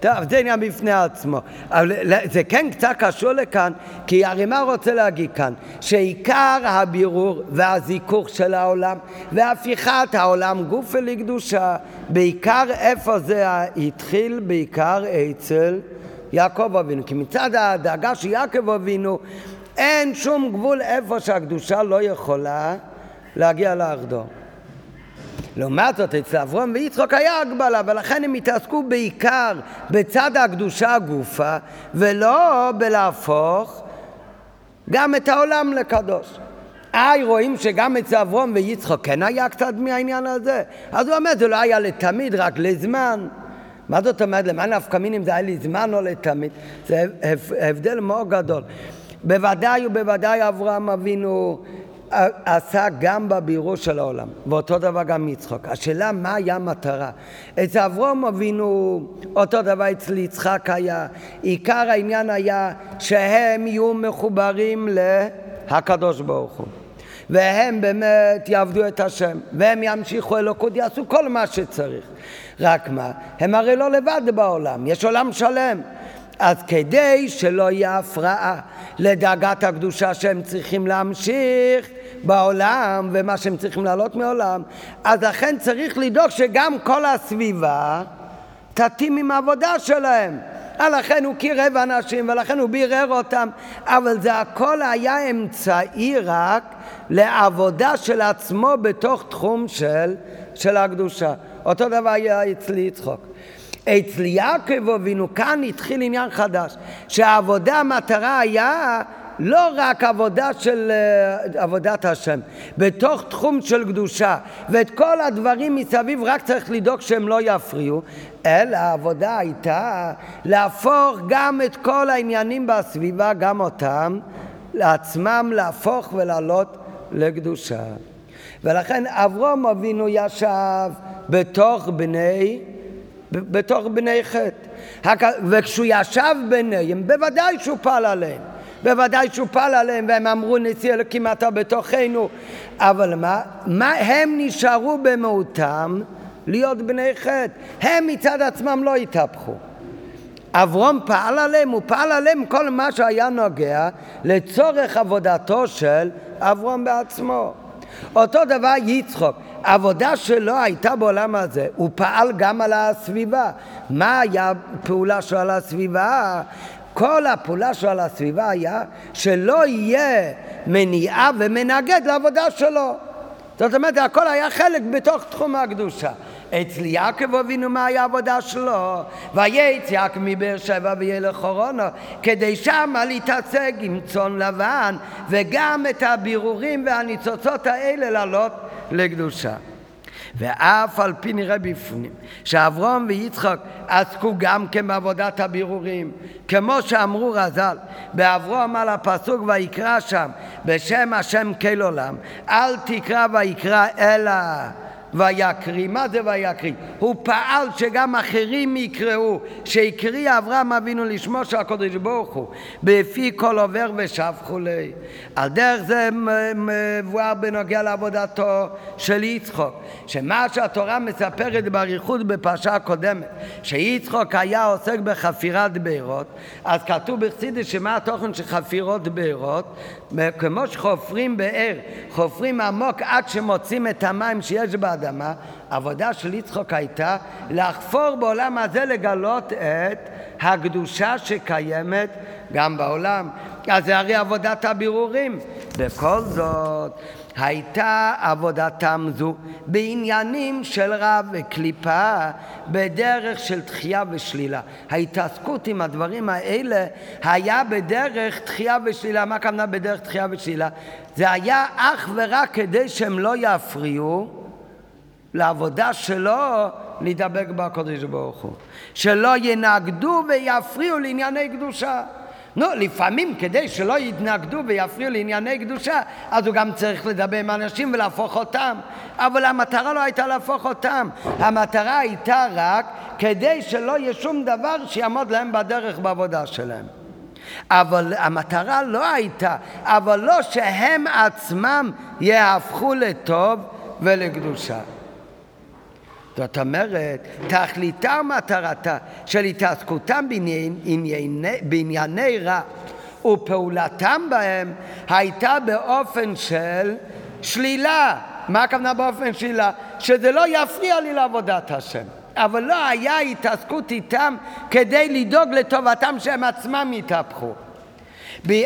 טוב, זה עניין בפני עצמו. אבל זה כן קצת קשור לכאן, כי הרי מה רוצה להגיד כאן? שעיקר הבירור והזיכוך של העולם, והפיכת העולם גוף ולקדושה, בעיקר איפה זה התחיל? בעיקר אצל יעקב אבינו. כי מצד הדאגה של יעקב אבינו, אין שום גבול איפה שהקדושה לא יכולה להגיע לאחדו. לעומת זאת, אצל אברהם ויצחק היה הגבלה, ולכן הם התעסקו בעיקר בצד הקדושה הגופה, ולא בלהפוך גם את העולם לקדוש. רואים שגם אצל אברהם ויצחק כן היה קצת מהעניין הזה. אז הוא אומר, זה לא היה לתמיד, רק לזמן. מה זאת אומרת? למה נפקא מינה אם זה היה לזמן או לתמיד? זה הבדל מאוד גדול. בוודאי ובוודאי אברהם אבינו... עשה גם בבירו של העולם, ואותו דבר גם יצחק. השאלה מה היה המטרה? אצל אברהם אבינו, אותו דבר אצל יצחק היה, עיקר העניין היה שהם יהיו מחוברים להקדוש ברוך הוא, והם באמת יעבדו את השם, והם ימשיכו אלוקות, יעשו כל מה שצריך. רק מה? הם הרי לא לבד בעולם, יש עולם שלם. אז כדי שלא יהיה הפרעה לדאגת הקדושה שהם צריכים להמשיך בעולם ומה שהם צריכים לעלות מעולם, אז לכן צריך לדאוג שגם כל הסביבה תתאים עם העבודה שלהם. לכן הוא קירב אנשים ולכן הוא בירר אותם, אבל זה הכל היה אמצעי רק לעבודה של עצמו בתוך תחום של הקדושה. אותו דבר היה אצלי יצחק. אצל יעקב אבינו כאן התחיל עניין חדש, שהעבודה המטרה היה לא רק עבודה של עבודת השם בתוך תחום של קדושה, ואת כל הדברים מסביב רק צריך לדאוג שהם לא יפריעו, אלא העבודה הייתה להפוך גם את כל העניינים בסביבה, גם אותם לעצמם להפוך ולעלות לקדושה. ולכן אברהם אבינו ישב בתוך בני חטא, וכשהוא ישב ביניהם, בוודאי שהוא פעל עליהם, והם אמרו נשיא אלוקים אתה בתוכנו, אבל מה הם נשארו במהותם להיות בני חטא, הם מצד עצמם לא התהפכו. אברהם פעל עליהם, הוא פעל עליהם כל מה שהיה נוגע לצורך עבודתו של אברהם בעצמו. אותו דבר יצחק, העבודה שלו הייתה בעולם הזה, הוא פעל גם על הסביבה. מה היה הפעולה שלו על הסביבה? כל הפעולה שלו על הסביבה היה שלא יהיה מניעה ומנגד לעבודה שלו. זאת אומרת, הכל היה חלק בתוך תחום הקדושה. אצל יעקב אבינו מה היה העבודה שלו? ויצא יעקב מבאר שבע וילך חורון, כדי שמה להתעסק עם צאן לבן, וגם את הבירורים והניצוצות האלה לעלות לקדושה. ואף על פי נראה בפנים שאברהם ויצחק עסקו גם כן בעבודת הבירורים, כמו שאמרו רז"ל באברהם על הפסוק ויקרא שם בשם השם כל עולם, אל תקרא ויקרא אלא ויקריא. מה זה ויקריא? הוא פעל שגם אחרים יקראו, שיקריא אברהם אבינו לשמו של הקדוש ברוך הוא בפי כל עובר ושפכו לי. על דרך זה מבואר בנוגע לעבודתו של יצחק, שמה שהתורה מספרת בריחוד בפרשה הקודמת, שיצחק היה עוסק בחפירת בארות, אז כתוב בחסידות שמה התוכן של חפירות בארות? כמו שחופרים באר, חופרים עמוק עד שמוצאים את המים שיש באדמה, עבודה של יצחק הייתה לחפור בעולם הזה לגלות את הקדושה שקיימת גם בעולם. אז זה הרי עבודת הבירורים. בכל זאת הייתה עבודתם זו בעניינים של רב וקליפה בדרך של דחייה ושלילה. ההתעסקות עם הדברים האלה היה בדרך דחייה ושלילה. מה כמנה בדרך דחייה ושלילה? זה היה אך ורק כדי שהם לא יפריעו לעבודה שלו להידבק בקדוש ברוך הוא, שלא ינגדו ויפריעו לענייני קדושה. לפעמים כדי שלא יתנגדו ויפריעו לענייני קדושה, אז הוא גם צריך לדבר עם אנשים ולהפוך אותם, אבל המטרה לא הייתה להפוך אותם, המטרה הייתה רק כדי שלא יהיה שום דבר שיעמוד להם בדרך בעבודה שלהם. אבל המטרה לא הייתה, אבל לא שהם עצמם יהפכו לטוב ולקדושה. זאת אומרת, תכליתה מטרתה של התעסקותם בענייני רע ופעולתם בהם הייתה באופן של שלילה. מה הכוונה באופן שלילה? שזה לא יפריע לי לעבודת השם, אבל לא היה התעסקות איתם כדי לדאוג לטובתם שהם עצמם יתהפכו.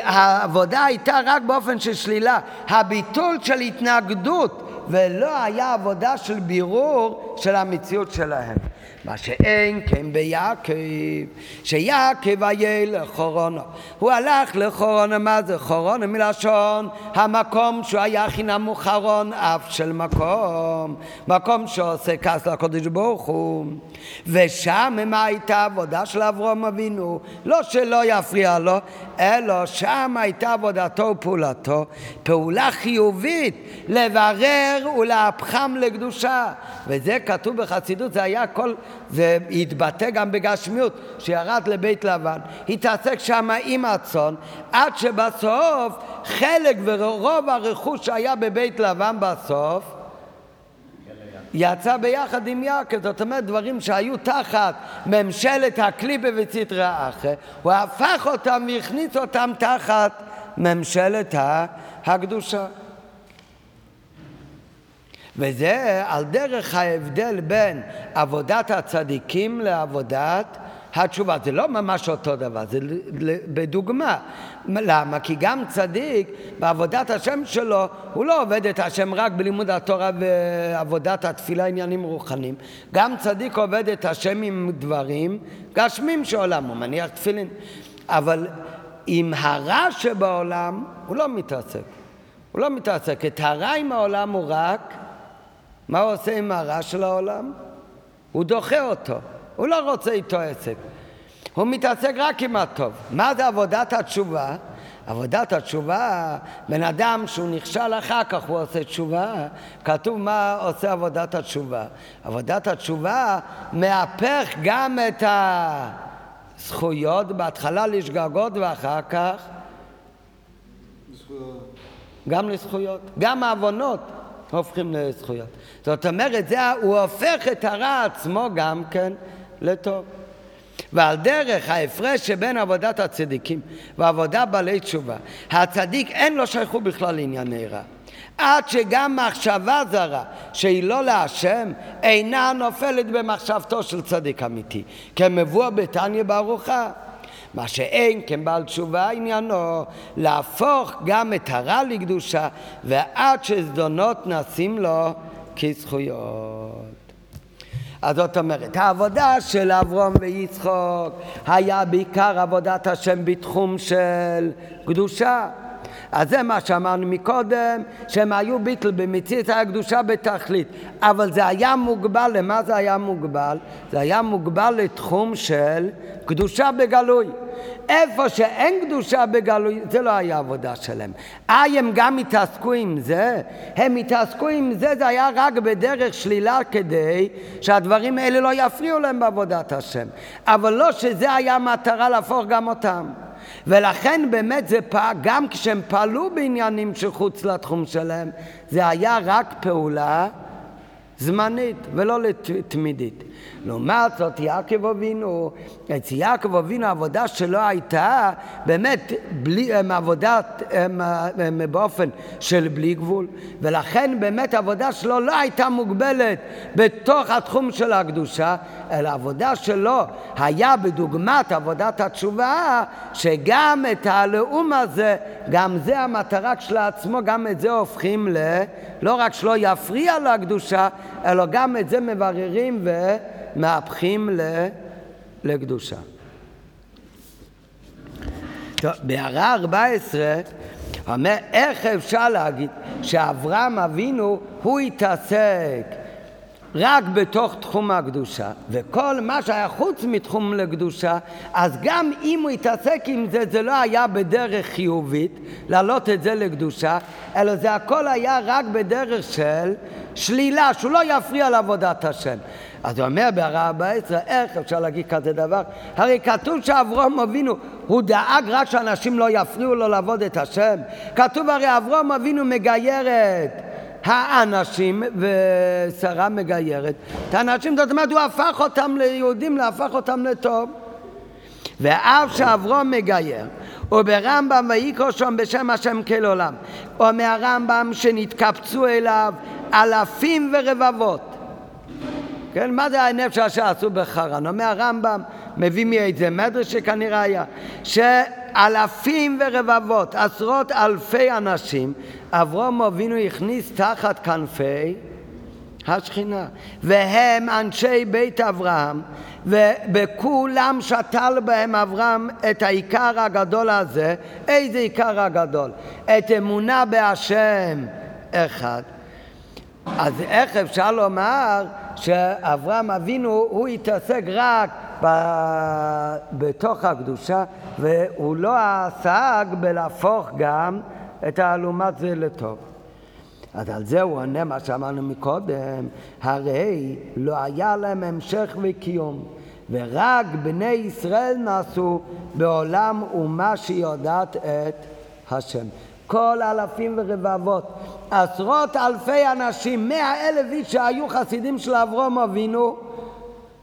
העבודה הייתה רק באופן של שלילה, הביטול של התנגדות, ולא היה עבודה של בירור של המציאות שלהם. מה שאין כן ביעקב, שיעקב היה לחורון, הוא הלך לחורון. מה זה חורון? מלשון המקום שהוא היה הכי נמוך, חרון אף של מקום, מקום שעושה כעס לקודש ברוך הוא. ושם מה הייתה עבודה של אברהם אבינו? לא שלא יפריע לו, אלא שם הייתה עבודתו ופעולתו, פעולה חיובית, לברר ולהפחם לקדושה. וזה כתוב בחסידות, זה היה כל, זה התבטא גם בגשמיות, שירד לבית לבן, התעסק שם עם הצאן, עד שבסוף חלק ורוב הרכוש שהיה בבית לבן בסוף יצא ביחד עם יעקב. זאת אומרת, דברים שהיו תחת ממשלת הקליפה וסטרא אחרא, הוא הפך אותם והכניס אותם תחת ממשלת הקדושה. וזה על דרך ההבדל בין עבודת הצדיקים לעבודת התשובה. זה לא ממש אותו דבר, זה בדוגמה. למה? כי גם צדיק בעבודת השם שלו, הוא לא עובד את השם רק בלימוד התורה ועבודת התפילה, עניינים רוחניים. גם צדיק עובד את השם עם דברים גשמים שעולם, הוא מניח תפילין. אבל עם הרע שבעולם הוא לא מתעסק. הוא לא מתעסק. את הרע עם העולם הוא רק... מה הוא עושה עם הרע של העולם? הוא דוחה אותו. הוא לא רוצה איתו עסק. הוא מתעסק רק עם הטוב. מה זה עבודת התשובה? עבודת התשובה, בן אדם שהוא נכשל אחר כך הוא עושה תשובה. כתוב מה עושה עבודת התשובה. עבודת התשובה מהפך גם את הזכויות, בהתחלה לשגגות ואחר כך זכויות. גם לזכויות, גם העוונות הופכים לזכויות. זאת אומרת, זה, הוא הופך את הרע עצמו גם כן לטוב. ועל דרך ההפרש שבין עבודת הצדיקים ועבודה בעלי תשובה, הצדיק אין לו שייכות בכלל לענייני רע, עד שגם מחשבה זרה שהיא לא להשם אינה נופלת במחשבתו של צדיק אמיתי, כמבוא בתניא בארוחה. מה שאין כן בעל תשובה עניינו להפוך גם את הרע לקדושה, ועד שזדונות נשים לו כזכויות. אז זאת אומרת, העבודה של אברהם ויצחק היה בעיקר עבודת השם בתחום של קדושה. אז זה מה שאמרנו מקודם, שהם היו ביטל במצית, היה קדושה בתכלית, אבל זה היה מוגבל. למה זה היה מוגבל? זה היה מוגבל לתחום של קדושה בגלוי. איפה שאין קדושה בגלוי, זה לא היה עבודה שלהם. הם גם התעסקו עם זה, הם התעסקו עם זה, זה היה רק בדרך שלילה כדי שהדברים האלה לא יפריעו להם בעבודת השם, אבל לא שזה היה מטרה להפוך גם אותם. ולכן באמת זה גם כשהם פעלו בעניינים שחוץ לתחום שלהם, זה היה רק פעולה זמנית ולא תמידית. לעומת זאת יעקב אבינו, את יעקב אבינו העבודה שלו הייתה באמת בלי, עבודת באופן של בלי גבול, ולכן באמת העבודה שלו לא הייתה מוגבלת בתוך התחום של הקדושה, אלא העבודה שלו היה בדוגמת עבודת התשובה, שגם את הלאום הזה, גם זה המטרה כשלעצמו, גם את זה הופכים לא רק שלא יפריע לקדושה, אלא גם את זה מבררים ומהפכים לקדושה. טוב, בהערה 14 אומר, איך אפשר להגיד שאברהם אבינו הוא התעסק רק בתוך תחום הקדושה, וכל מה שהיה חוץ מתחום לקדושה, אז גם אם הוא התעסק עם זה, זה לא היה בדרך חיובית לעלות את זה לקדושה, אלא זה הכל היה רק בדרך של שלילה, שהוא לא יפריע לעבודת השם. אז הוא אומר בהערה 14, איך אפשר להגיד כזה דבר? הרי כתוב שאברהם אבינו הוא דאג רק שאנשים לא יפריעו לו לעבוד את השם. כתוב הרי אברהם אבינו מגיירת האנשים ושרה מגיירת את האנשים, זאת אומרת הוא הפך אותם ליהודים, להפך אותם לטוב. ואף שאברהם מגייר, וברמב"ם ויקרא שם בשם השם כל עולם, אומר הרמב"ם שנתקבצו אליו אלפים ורבבות. כן, מה זה הנפש שעשו בחרן? אומר הרמב"ם, מביא מאיזה מדרש שכנראה היה, שאלפים ורבבות, עשרות אלפי אנשים אברהם אבינו הכניס תחת כנפי השכינה, והם אנשי בית אברהם, ובכולם שתל בהם אברהם את העיקר הגדול הזה. איזה עיקר הגדול? את אמונה בהשם אחד. אז איך אפשר לומר שאברהם אבינו הוא התעסק רק בתוך הקדושה, והוא לא עסק בלהפוך גם את העלומת זה לטוב? אז על זה הוא עונה מה שאמרנו מקודם, הרי לא היה להם המשך וקיום, ורק בני ישראל נעשו בעולם ומה שיודעת את השם. כל אלפים ורבבות, עשרות אלפי אנשים, 100,000 איש שהיו חסידים של אברהם אבינו,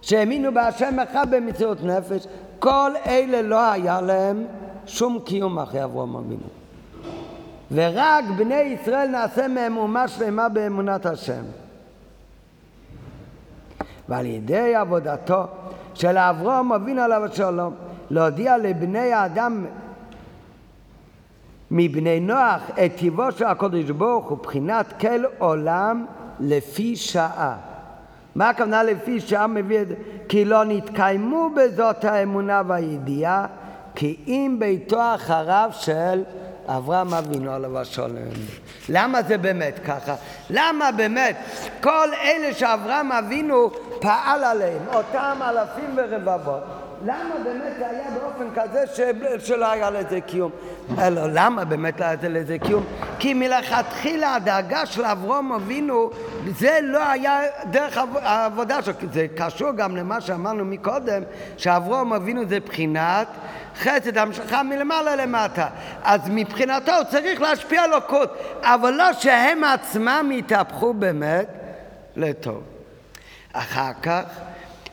שהאמינו בהשם אחד במציאות נפש, כל אלה לא היה להם שום קיום אחרי אברהם אבינו. ורק בני ישראל נעשה מהם אומה שלמה באמונת השם. ועל ידי עבודתו של אברהם אבינו עליו השלום, להודיע לבני האדם מבני נוח את טיבו של הקדוש ברוך הוא בחינת כל עולם לפי שעה. מה הכוונה לפי שעה? מביא את זה, כי לא נתקיימו בזאת האמונה והידיעה, כי אם ביתו אחריו של אברהם אבינו עליו השלום. למה זה באמת ככה? למה באמת כל אלה שאברהם אבינו פעל עליהם, אותם אלפים ורבבות, למה באמת זה היה באופן כזה שלא היה לזה קיום? אלא למה באמת היה לזה קיום? כי מלכתחילה הדאגה של אברהם אבינו זה לא היה דרך העבודה שלו. זה קשור גם למה שאמרנו מקודם, שאברהם אבינו זה בחינת חסד, המשלחה מלמעלה למטה. אז מבחינתו הוא צריך להשפיע על הלוקות, אבל לא שהם עצמם יתהפכו באמת לטוב. אחר כך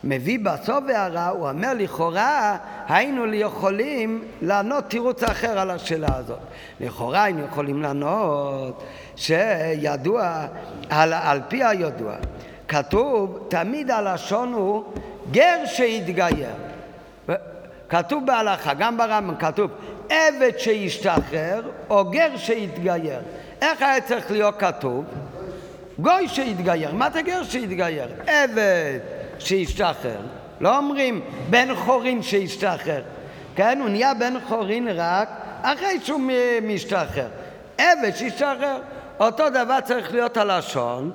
מביא בסוף הערה, הוא אומר לכאורה היינו יכולים לענות תירוץ אחר על השאלה הזאת. לכאורה היינו יכולים לענות שידוע, על פי הידוע. כתוב, תמיד הלשון הוא גר שהתגייר. כתוב בהלכה, גם ברמב"ם כתוב, עבד שהשתחרר או גר שהתגייר. איך היה צריך להיות כתוב? גוי שהתגייר. מה זה גר שהתגייר? עבד שהשתחרר. לא אומרים בן חורין שהשתחרר. כן, הוא נהיה בן חורין רק אחרי שהוא משתחרר. עבד שהשתחרר. אותו דבר צריך להיות הלשון.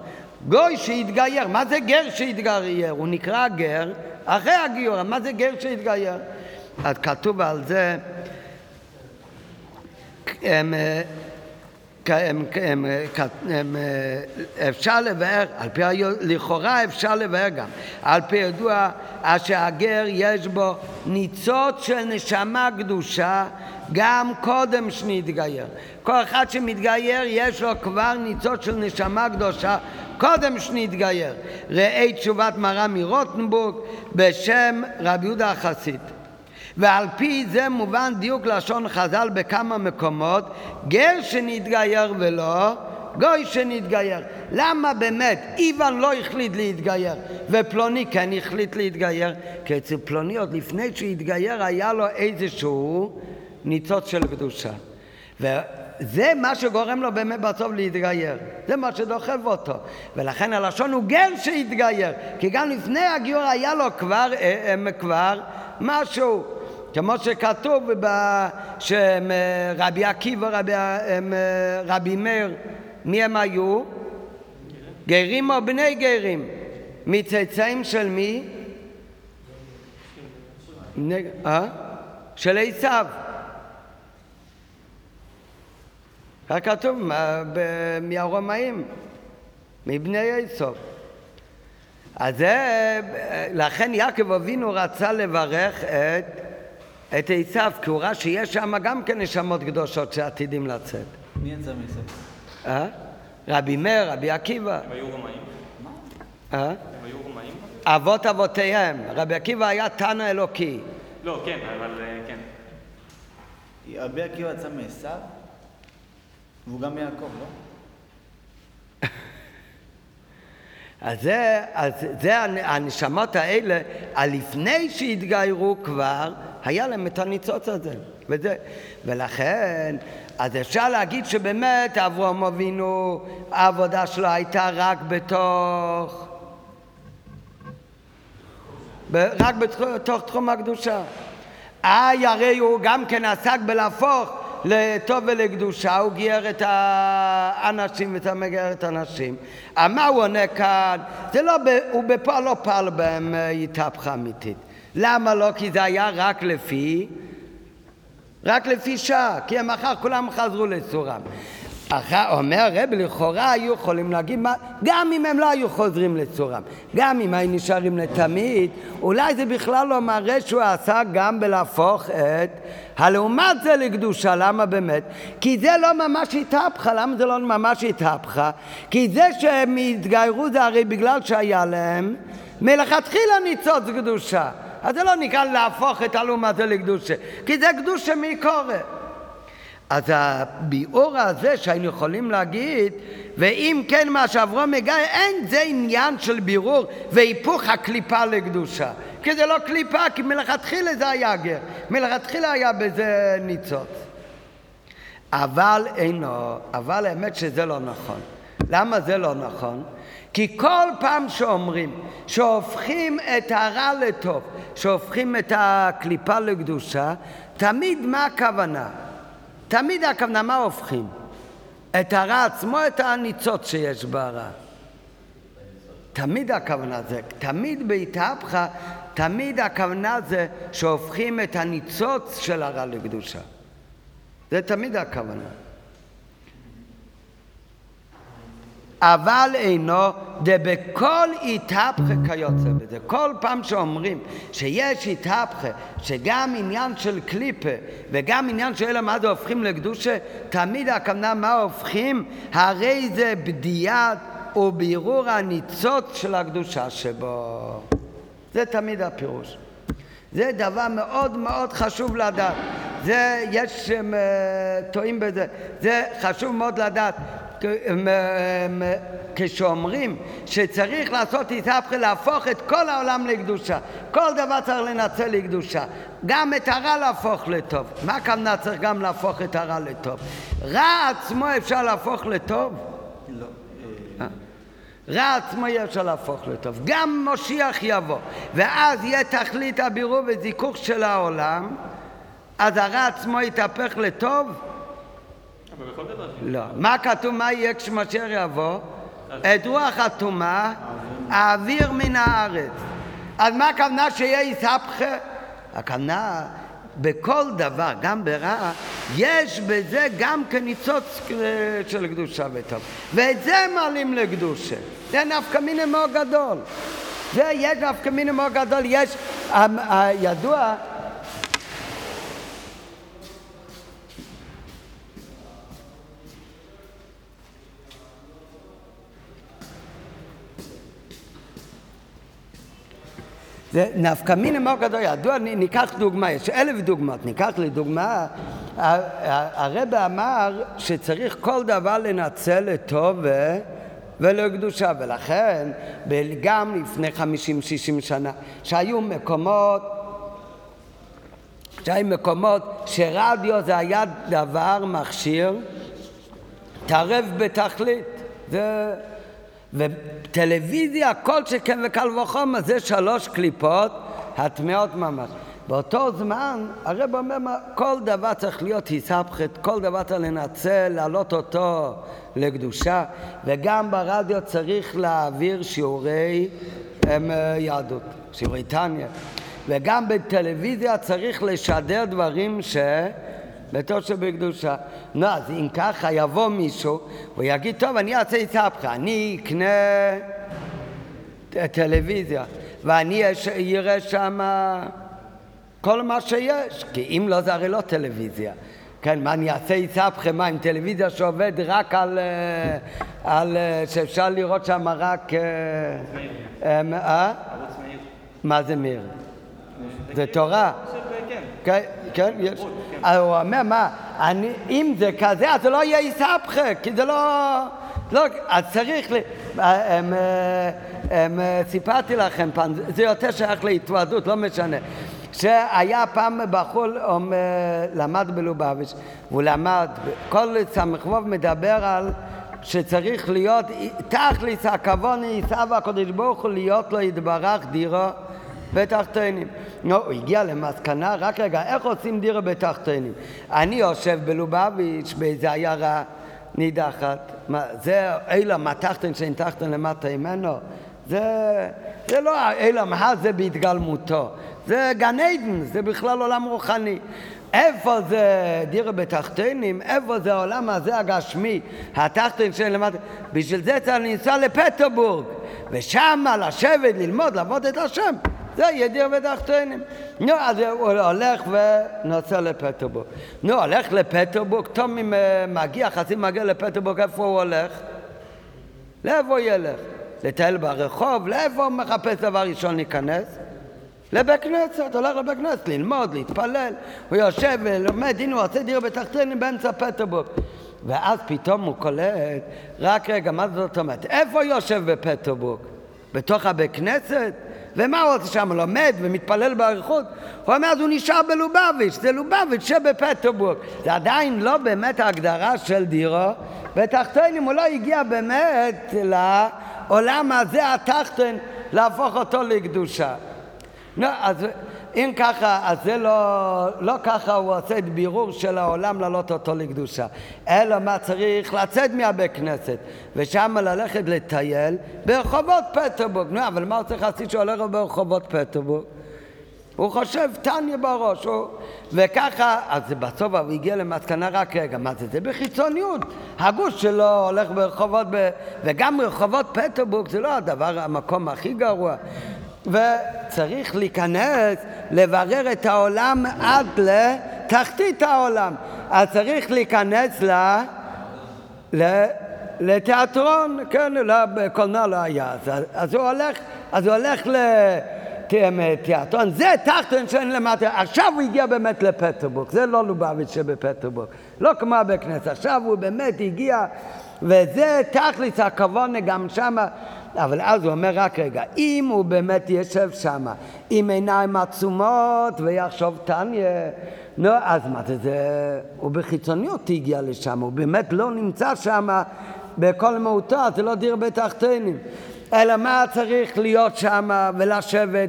גוי שהתגייר. מה זה גר שהתגייר? הוא נקרא גר אחרי הגיור. מה זה גר שהתגייר? אז כתוב על זה, אפשר לבאר, לכאורה אפשר לבאר גם, על פי ידוע, אשר הגר יש בו ניצוץ של נשמה קדושה, גם קודם שנתגייר. כל אחד שמתגייר יש לו כבר ניצוץ של נשמה קדושה, קודם שנתגייר. ראי תשובת מר"ן מרוטנבורג בשם רבי יהודה החסיד. ועל פי זה מובן דיוק לשון חז"ל בכמה מקומות, גר שנתגייר ולא גוי שנתגייר. למה באמת איוון לא החליט להתגייר ופלוני כן החליט להתגייר? כי אצל פלוני עוד לפני שהתגייר היה לו איזשהו ניצוץ של קדושה, וזה מה שגורם לו באמת בסוף להתגייר, זה מה שדוחף אותו. ולכן הלשון הוא גר שהתגייר, כי גם לפני הגיור היה לו כבר משהו, כמו שכתוב שרבי עקיבא, רבי מאיר, מי הם היו? גרים או בני גרים? מצאצאים של מי? של עשיו. רק כתוב מהרומאים, מבני עשיו. אז לכן יעקב אבינו רצה לברך את עשיו, כי הוא ראה שיש שם גם כן נשמות קדושות שעתידים לצאת. מי יצא מעשיו? רבי מאיר, רבי עקיבא. הם היו רומאים? הם היו רומאים? אבות אבותיהם. רבי עקיבא היה תנא אלוקי. לא, כן, אבל כן. רבי עקיבא יצא מעשיו, והוא גם מיעקב, לא? אז זה הנשמות האלה, לפני שהתגיירו כבר, היה להם את הניצוץ הזה. וזה. ולכן, אז אפשר להגיד שבאמת אברהם אבינו, העבודה שלו הייתה רק בתוך תחום הקדושה. הרי הוא גם כן עסק בלהפוך לטוב ולקדושה, הוא גייר את האנשים ואת המגיירת האנשים. מה הוא עונה כאן? זה לא, הוא בפועל לא פעל בהם התהפכה אמיתית. למה לא? כי זה היה רק לפי שעה, כי הם אחר כולם חזרו לצורם. אומר רב, לכאורה היו יכולים להגיד, גם אם הם לא היו חוזרים לצורם, גם אם היו נשארים לתמיד, אולי זה בכלל לא מראה שהוא עשה גם בלהפוך את הלעומת זה לקדושה. למה באמת? כי זה לא ממש התהפכה. למה זה לא ממש התהפכה? כי זה שהם התגיירו זה הרי בגלל שהיה להם מלכתחילה ניצוץ קדושה. אז זה לא נקרא להפוך את הלעומת זה לקדושה, כי זה קדושה מקורה. אז הביאור הזה שהיינו יכולים להגיד, ואם כן מה שאברהם מגיע, אין זה עניין של בירור והיפוך הקליפה לקדושה. כי זה לא קליפה, כי מלכתחילה זה היה גר. מלכתחילה היה בזה ניצוץ. אבל אינו, אבל האמת שזה לא נכון. למה זה לא נכון? כי כל פעם שאומרים שהופכים את הרע לטוב, שהופכים את הקליפה לקדושה, תמיד מה הכוונה? תמיד הכוונה, מה הופכים? את הרע עצמו, את הניצוץ שיש ברע. תמיד הכוונה זה, תמיד בהתהפכה, תמיד הכוונה זה שהופכים את הניצוץ של הרע לקדושה. זה תמיד הכוונה. אבל אינו, זה בכל התהפכה כיוצא בזה. כל פעם שאומרים שיש התהפכה, שגם עניין של קליפה וגם עניין של מה זה הופכים לקדושה, תמיד הכוונה מה הופכים, הרי זה בדיעה ובירור הניצוץ של הקדושה שבו. זה תמיד הפירוש. זה דבר מאוד מאוד חשוב לדעת. זה, יש טועים בזה. זה חשוב מאוד לדעת. כשאומרים שצריך לעשות התהפכה, להפוך את כל העולם לקדושה, כל דבר צריך לנצל לקדושה, גם את הרע להפוך לטוב. מה הכוונה צריך גם להפוך את הרע לטוב? רע עצמו אפשר להפוך לטוב? לא. רע עצמו אפשר להפוך לטוב. גם משיח יבוא, ואז יהיה תכלית הבירור וזיכוך של העולם, אז הרע עצמו יתהפך לטוב? לא. מה כתוב? מה יהיה כשמשיח יבוא? את רוח הטומאה האוויר מן הארץ. אז מה הכוונה שיהיה התהפכה? הכוונה בכל דבר, גם ברע, יש בזה גם כניצוץ של קדושה וטוב, ואת זה מעלים לקדושה. זה נפקא מינה מאוד גדול. זה יש נפקא מינה מאוד גדול. יש הידוע זה נפקא מינה מאוד גדול. ידוע, ניקח דוגמה, יש 1,000 דוגמאות, ניקח לדוגמה, הרב אמר שצריך כל דבר לנצל לטוב ולקדושה, ולכן גם לפני 50-60 שנה, שהיו מקומות שרדיו זה היה דבר מכשיר, תערב בתכלית, זה... וטלוויזיה, כל שכן וקל וחומר, זה 3 קליפות הטמעות ממש. באותו זמן הרב אומר, כל דבר צריך להיות התהפכה, כל דבר צריך לנצל, להעלות אותו לקדושה, וגם ברדיו צריך להעביר שיעורי יהדות, שיעורי תניה, וגם בטלוויזיה צריך לשדר דברים ש... בתור שבקדושה. נו, אז אם ככה יבוא מישהו, הוא יגיד, טוב, אני אעשה התהפכה, אני אקנה טלוויזיה, ואני אראה שם כל מה שיש, כי אם לא, זה הרי לא טלוויזיה. כן, מה, אני אעשה התהפכה, מה, עם טלוויזיה שעובד רק על שאפשר לראות שם רק... מה זה מהיר? זה תורה. כן, יש. הוא אומר, מה, אם זה כזה, אז זה לא יהיה התהפכה, כי זה לא, אז צריך, סיפרתי לכם פעם, זה יותר שייך להתוועדות, לא משנה, שהיה פעם בחור למד בלובביץ', והוא למד, כל סמכבוב מדבר על שצריך להיות, תכליס הכוון יישא והקודש ברוך הוא להיות לו יתברך דירה בתחתינים. הוא הגיע למסקנה, רק רגע, איך עושים דירה בתחתינים? אני יושב בלובביץ' באיזה עיירה נידחת, זה אלה מתחתן שאין תחתן למטה ממנו, זה לא אלה מה זה בהתגלמותו, זה גן עדן, זה בכלל עולם רוחני. איפה זה דירה בתחתנים? איפה זה העולם הזה הגשמי, התחתן שאין למטה? בשביל זה צריך לנסוע לפטרבורג, ושם לשבת, ללמוד, לעבוד את השם. זה יהיה דירה בתחתנים. אז הוא הולך ונוסע לפטרבורג. הוא הולך לפטרבורג, תומי מגיע, חסים מגיע לפטרבורג, איפה הוא הולך? לאיפה הוא ילך? לטייל ברחוב, לאיפה הוא מחפש דבר ראשון להיכנס? לבית כנסת, הולך לבית כנסת, ללמוד, להתפלל. הוא יושב ולומד, הנה הוא עושה דירה בתחתינים באמצע פטרבורג. ואז פתאום הוא קולט, רק רגע, מה זאת אומרת? איפה הוא יושב בפטרבורג? בתוך הבית כנסת? ומה הוא עושה שם? לומד ומתפלל בעריכות? הוא אומר, אז הוא נשאר בלובביץ', זה לובביץ' שבפטרבורג. זה עדיין לא באמת ההגדרה של דירה בתחתינים, הוא לא הגיע באמת לעולם הזה התחתן, להפוך אותו לקדושה. לא, אז אם ככה, אז זה לא ככה הוא עושה את בירור של העולם לעלות אותו לקדושה, אלא מה צריך לצאת מהבית כנסת ושם ללכת לטייל ברחובות פטרבורג. לא, אבל מה הוא צריך לעשות שהוא הולך ברחובות פטרבורג? הוא חושב תניה בראש, וככה, אז בסוף הוא הגיע למסקנה, רק רגע, מה זה? זה בחיצוניות, הגוש שלו הולך ברחובות, וגם רחובות פטרבורג זה לא הדבר, המקום הכי גרוע. וצריך להיכנס, לברר את העולם עד לתחתית העולם. אז צריך להיכנס לתיאטרון, כן, בקולנוע לא היה. אז הוא הולך, לתיאטרון, זה תחתון שאין למטה. עכשיו הוא הגיע באמת לפטרבורג, זה לא לובביץ' שבפטרבורג. לא כמו בכנסת, עכשיו הוא באמת הגיע, וזה תכלס הכוונה גם שמה. אבל אז הוא אומר, רק רגע, אם הוא באמת ישב שם עם עיניים עצומות ויחשוב תניה, נו, אז מה זה? הוא בחיצוניות הגיע לשם, הוא באמת לא נמצא שם בכל מהותו, זה לא דירה בתחתינים, אלא מה צריך להיות שם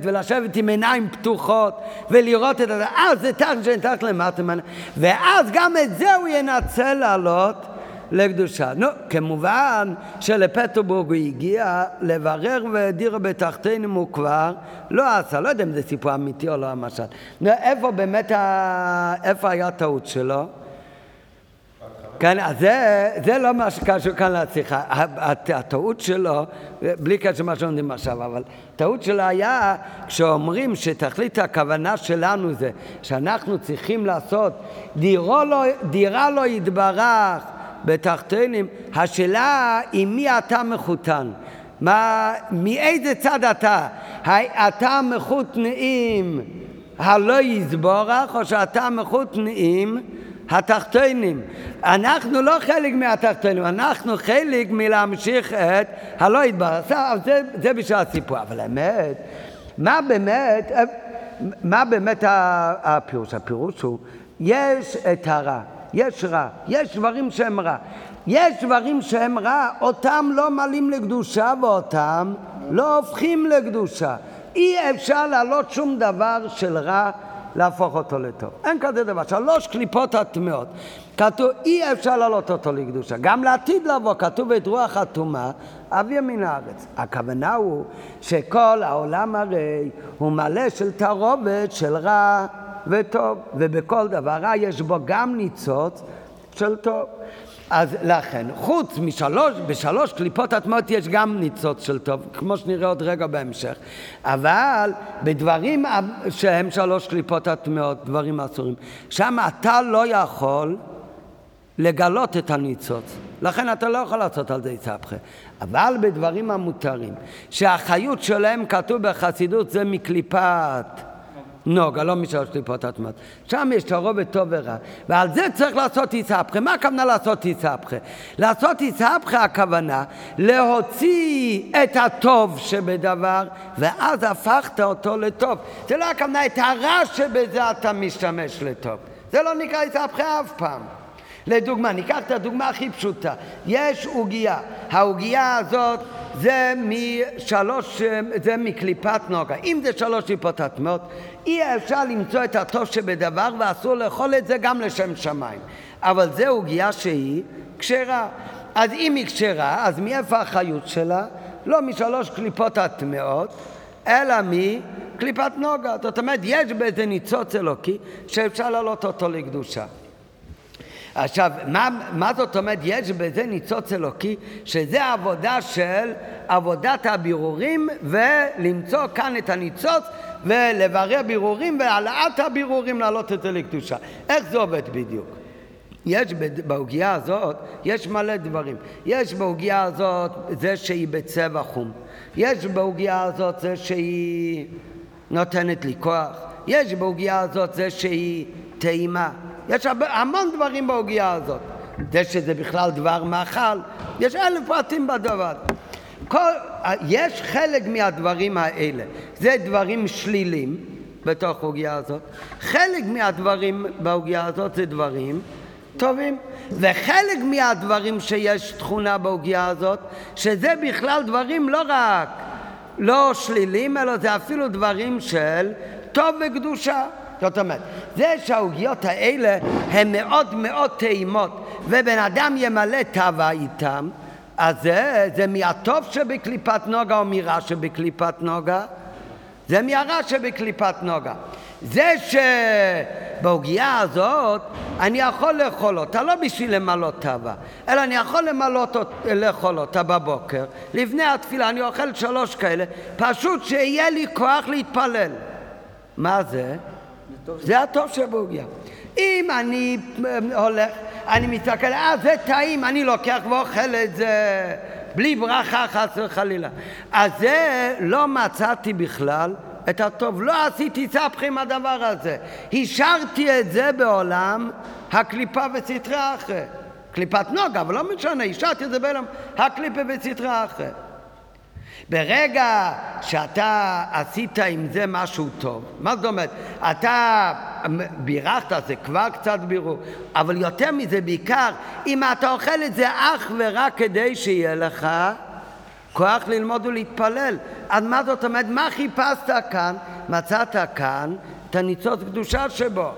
ולשבת, עם עיניים פתוחות ולראות את זה, אז זה תחת שנתחת למטה, ואז גם את זה הוא ינצל לעלות לקדושה. נו, כמובן שלפטרבורג הוא הגיע לברר ודירה בתחתינים הוא כבר לא עשה, לא יודע אם זה סיפור אמיתי או לא המשל. נו, איפה באמת, איפה היה טעות שלו? כן, אז זה לא מה שקשור כאן להצליחה. הטעות שלו, בלי קשר מה שעומדים עכשיו, אבל הטעות שלו היה כשאומרים שתכלית הכוונה שלנו זה שאנחנו צריכים לעשות דירה לא יתברך בתחתינים, השאלה היא מי אתה מחותן, מאיזה צד אתה, אתה מחותן עם הלא יתברך או שאתה מחותן עם התחתינים. אנחנו לא חלק מהתחתינים, אנחנו חלק מלהמשיך את הלא יתברך, זה בשביל הסיפור. אבל האמת, מה באמת הפירוש? הפירוש הוא, יש את הרע, יש רע, יש דברים שהם רע, אותם לא מעלים לקדושה ואותם לא הופכים לקדושה. אי אפשר לעלות שום דבר של רע להפוך אותו לטוב, אין כזה דבר. שלוש קליפות הטמאות, כתוב אי אפשר לעלות אותו לקדושה, גם לעתיד לבוא כתוב את רוח הטומאה אביה מן הארץ. הכוונה הוא שכל העולם הרי הוא מלא של תערובת של רע וטוב, ובכל דבר רע יש בו גם ניצוץ של טוב. אז לכן, חוץ בשלוש קליפות הטמאות יש גם ניצוץ של טוב, כמו שנראה עוד רגע בהמשך. אבל בדברים שהם שלוש קליפות הטמאות, דברים אסורים, שם אתה לא יכול לגלות את הניצוץ, לכן אתה לא יכול לעשות על זה יצפחה. אבל בדברים המותרים, שהחיות שלהם כתוב בחסידות זה מקליפת נוגה, לא משלוש קליפות הטמעות. שם יש תערובת טוב ורע. ועל זה צריך לעשות יצהפכה. מה הכוונה לעשות יצהפכה? לעשות יצהפכה הכוונה להוציא את הטוב שבדבר, ואז הפכת אותו לטוב. זה לא הכוונה, את הרע שבזה אתה משתמש לטוב. זה לא נקרא יצהפכה אף פעם. לדוגמה, ניקח את הדוגמה הכי פשוטה. יש עוגיה. העוגיה הזאת זה מקליפת נוגה. אם זה שלוש קליפות הטמעות, אי אפשר למצוא את הטוב שבדבר, ואסור לאכול את זה גם לשם שמיים. אבל זה עוגיה שהיא כשרה. אז אם היא כשרה, אז מאיפה החיות שלה? לא משלוש קליפות הטמעות, אלא מקליפת נוגה. זאת אומרת, יש באיזה ניצוץ אלוקי שאפשר לעלות אותו לקדושה. עכשיו, מה זאת אומרת? יש בזה ניצוץ אלוקי, שזה עבודה של עבודת הבירורים, ולמצוא כאן את הניצוץ, ולברר בירורים, והעלאת הבירורים לעלות את זה לקדושה. איך זה עובד בדיוק? יש בעוגיה הזאת, יש מלא דברים. יש בעוגיה הזאת זה שהיא בצבע חום. יש בעוגיה הזאת זה שהיא נותנת לי כוח. יש בעוגיה הזאת זה שהיא טעימה. יש המון דברים בהוגיה הזאת. זה שזה בכלל דבר מאכל, יש 1,000 פרטים בדבר. יש חלק מהדברים האלה, זה דברים שלילים בתוך ההוגיה הזאת. חלק מהדברים בהוגיה הזאת זה דברים טובים. וחלק מהדברים שיש תכונה בהוגיה הזאת, שזה בכלל דברים לא רק לא שלילים, אלא זה אפילו דברים של טוב וקדושה. זאת אומרת, זה שהעוגיות האלה הן מאוד מאוד טעימות, ובן אדם ימלא תווה איתם, אז זה מהטוב שבקליפת נוגה או מרע שבקליפת נוגה? זה מהרע שבקליפת נוגה. זה שבעוגיה הזאת אני יכול לאכול אותה, לא בשביל למלא תווה, אלא אני יכול לאכול אותה בבוקר, לפני התפילה אני אוכל 3 כאלה, פשוט שיהיה לי כוח להתפלל. מה זה? זה הטוב שבעוגיה. אם אני הולך, אני מסתכל, זה טעים, אני לוקח ואוכל את זה בלי ברכה, חס וחלילה. אז זה לא מצאתי בכלל את הטוב, לא עשיתי ספח עם הדבר הזה. השארתי את זה בעולם הקליפה וסתרה אחרי. קליפת נוגה, אבל לא משנה, השארתי את זה בעולם הקליפה וסתרה אחרי. ברגע שאתה עשית עם זה משהו טוב, מה זאת אומרת? אתה בירכת, זה כבר קצת בירור, אבל יותר מזה בעיקר, אם אתה אוכל את זה אך ורק כדי שיהיה לך כוח ללמוד ולהתפלל. אז מה זאת אומרת? מה חיפשת כאן? מצאת כאן את הניצוץ קדושה שבו.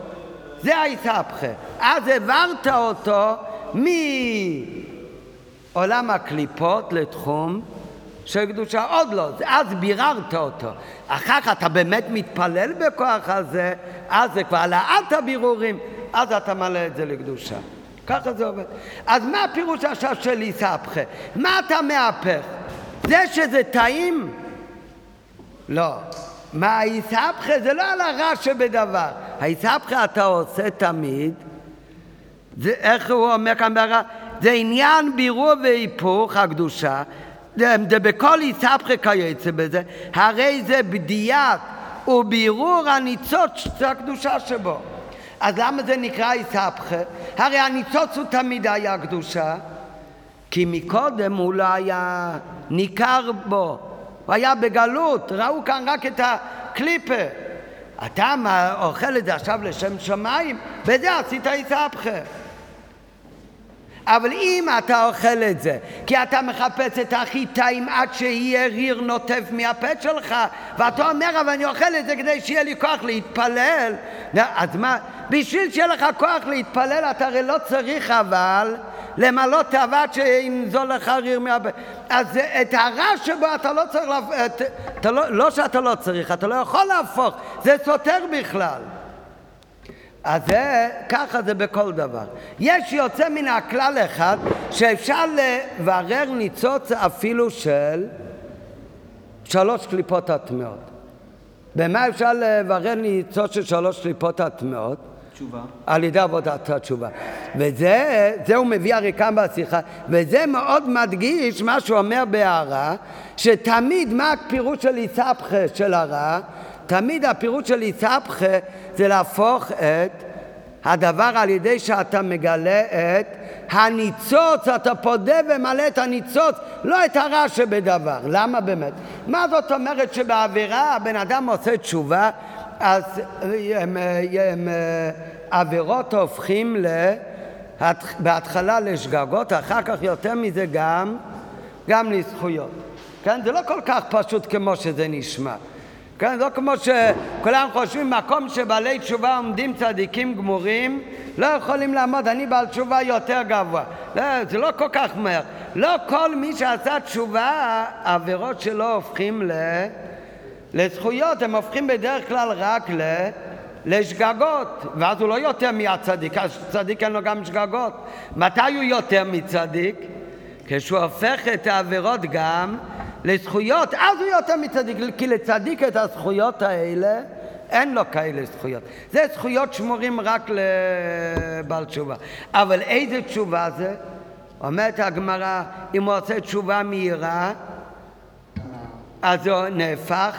זה היצהפכה. אז העברת אותו מעולם הקליפות לתחום של קדושה, עוד לא, אז ביררת אותו. אחר כך אתה באמת מתפלל בכוח הזה, אז זה כבר העלאת הבירורים, אז אתה מלא את זה לקדושה. ככה זה עובד. אז מה הפירוש עכשיו של יצהפכה? מה אתה מהפך? זה שזה טעים? לא. מה היצהפכה? זה לא על הרע שבדבר. היצהפכה אתה עושה תמיד, זה, איך הוא אומר כאן ברע? זה עניין בירור והיפוך הקדושה, בכל יצהפכה כיוצא בזה, הרי זה בדיית ובירור הניצוץ הקדושה שבו. אז למה זה נקרא יצהפכה? הרי הניצוץ הוא תמיד היה קדושה, כי מקודם הוא לא היה ניכר בו, הוא היה בגלות, ראו כאן רק את הקליפה. אתה אוכל את זה עכשיו לשם שמיים, וזה עשית יצהפכה. אבל אם אתה אוכל את זה, כי אתה מחפש את הכי טעים עד שיהיה ריר נוטף מהפה שלך, ואתה אומר, אבל אני אוכל את זה כדי שיהיה לי כוח להתפלל, אז מה? בשביל שיהיה לך כוח להתפלל, אתה הרי לא צריך אבל למלא תאווה שימזול לך ריר מהפה. אז את הרע שבו אתה לא צריך, לא שאתה לא צריך, אתה לא יכול להפוך, זה סותר בכלל. אז ככה זה בכל דבר. יש יוצא מן הכלל אחד שאפשר לברר ניצוץ אפילו של 3 קליפות הטמעות. במה אפשר לברר ניצוץ של 3 קליפות הטמעות? תשובה. על ידי עבודת התשובה. וזה הוא מביא הרי כאן בשיחה, וזה מאוד מדגיש מה שהוא אומר בהערה, שתמיד מה הפירוש של יצהפכה של הרע? תמיד הפירוט של יצאפחה זה להפוך את הדבר על ידי שאתה מגלה את הניצוץ, אתה פודה ומלא את הניצוץ, לא את הרע שבדבר. למה באמת? מה זאת אומרת שבעבירה הבן אדם עושה תשובה, אז עבירות הופכים בהתחלה לשגגות, אחר כך יותר מזה גם לזכויות. כן? זה לא כל כך פשוט כמו שזה נשמע. כן? לא כמו שכולם חושבים, מקום שבעלי תשובה עומדים צדיקים גמורים, לא יכולים לעמוד, אני בעל תשובה יותר גבוה. לא, זה לא כל כך מהר. לא כל מי שעשה תשובה, העבירות שלו הופכים לזכויות, הם הופכים בדרך כלל רק לשגגות, ואז הוא לא יותר מהצדיק, הצדיק אין לו גם שגגות. מתי הוא יותר מצדיק? כשהוא הופך את העבירות גם לזכויות, אז הוא יותר מצדיק, כי לצדיק את הזכויות האלה אין לו כאלה זכויות. זה זכויות שמורים רק לבעל תשובה. אבל איזה תשובה זה? אומרת הגמרא, אם הוא עושה תשובה מהירה, אז הוא נהפך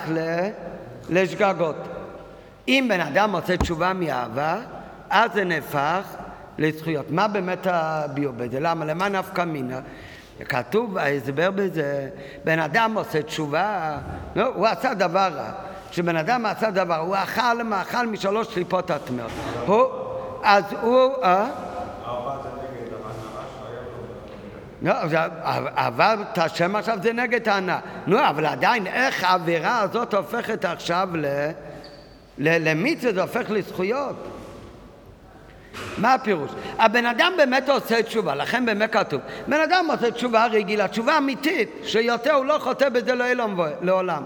לשגגות. אם בן אדם עושה תשובה מאהבה, אז זה נהפך לזכויות. מה באמת הביאו בזה? למה? למה נפקא מינה? כתוב, ההסבר בזה, בן אדם עושה תשובה, לא, הוא עשה דבר רע. כשבן אדם עשה דבר, הוא אכל מאכל משלוש שליפות הטמאות. אז הוא... אבל את השם עכשיו זה נגד הענה. נו, אבל עדיין איך העבירה הזאת הופכת עכשיו למצווה, זה הופך לזכויות. מה הפירוש? הבן אדם באמת עושה תשובה, לכן באמת כתוב. בן אדם עושה תשובה רגילה, תשובה אמיתית, שיותר הוא לא חוטא בזה לעולם.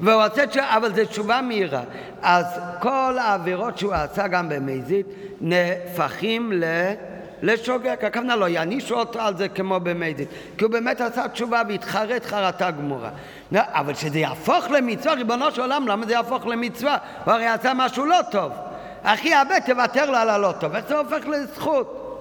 והוא עושה תשובה, אבל זו תשובה מהירה. אז כל העבירות שהוא עשה גם במזיד נהפכים לשוגג, הכוונה לא יענישו אותו על זה כמו במזיד, כי הוא באמת עשה תשובה והתחרט חרטה גמורה. אבל שזה יהפוך למצווה, ריבונו של עולם, למה זה יהפוך למצווה? הוא הרי עשה משהו לא טוב. אחי הבא, תוותר לו על הלא טוב, וזה הופך לזכות.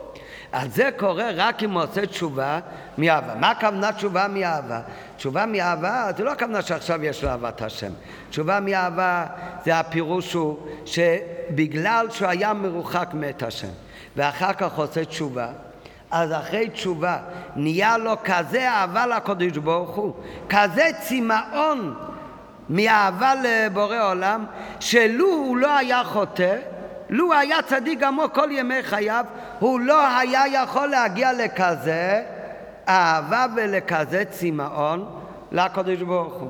אז זה קורה רק אם הוא עושה תשובה מאהבה. מה הכוונה תשובה מאהבה? תשובה מאהבה זה לא הכוונה שעכשיו יש לאהבת השם. תשובה מאהבה זה הפירוש הוא שבגלל שהוא היה מרוחק מאת השם, ואחר כך עושה תשובה, אז אחרי תשובה נהיה לו כזה אהבה לקדוש ברוך הוא, כזה צמאון מאהבה לבורא עולם, שלו הוא לא היה חוטא, לו היה צדיק גמור כל ימי חייו, הוא לא היה יכול להגיע לכזה אהבה ולכזה צמאון לקדוש ברוך הוא.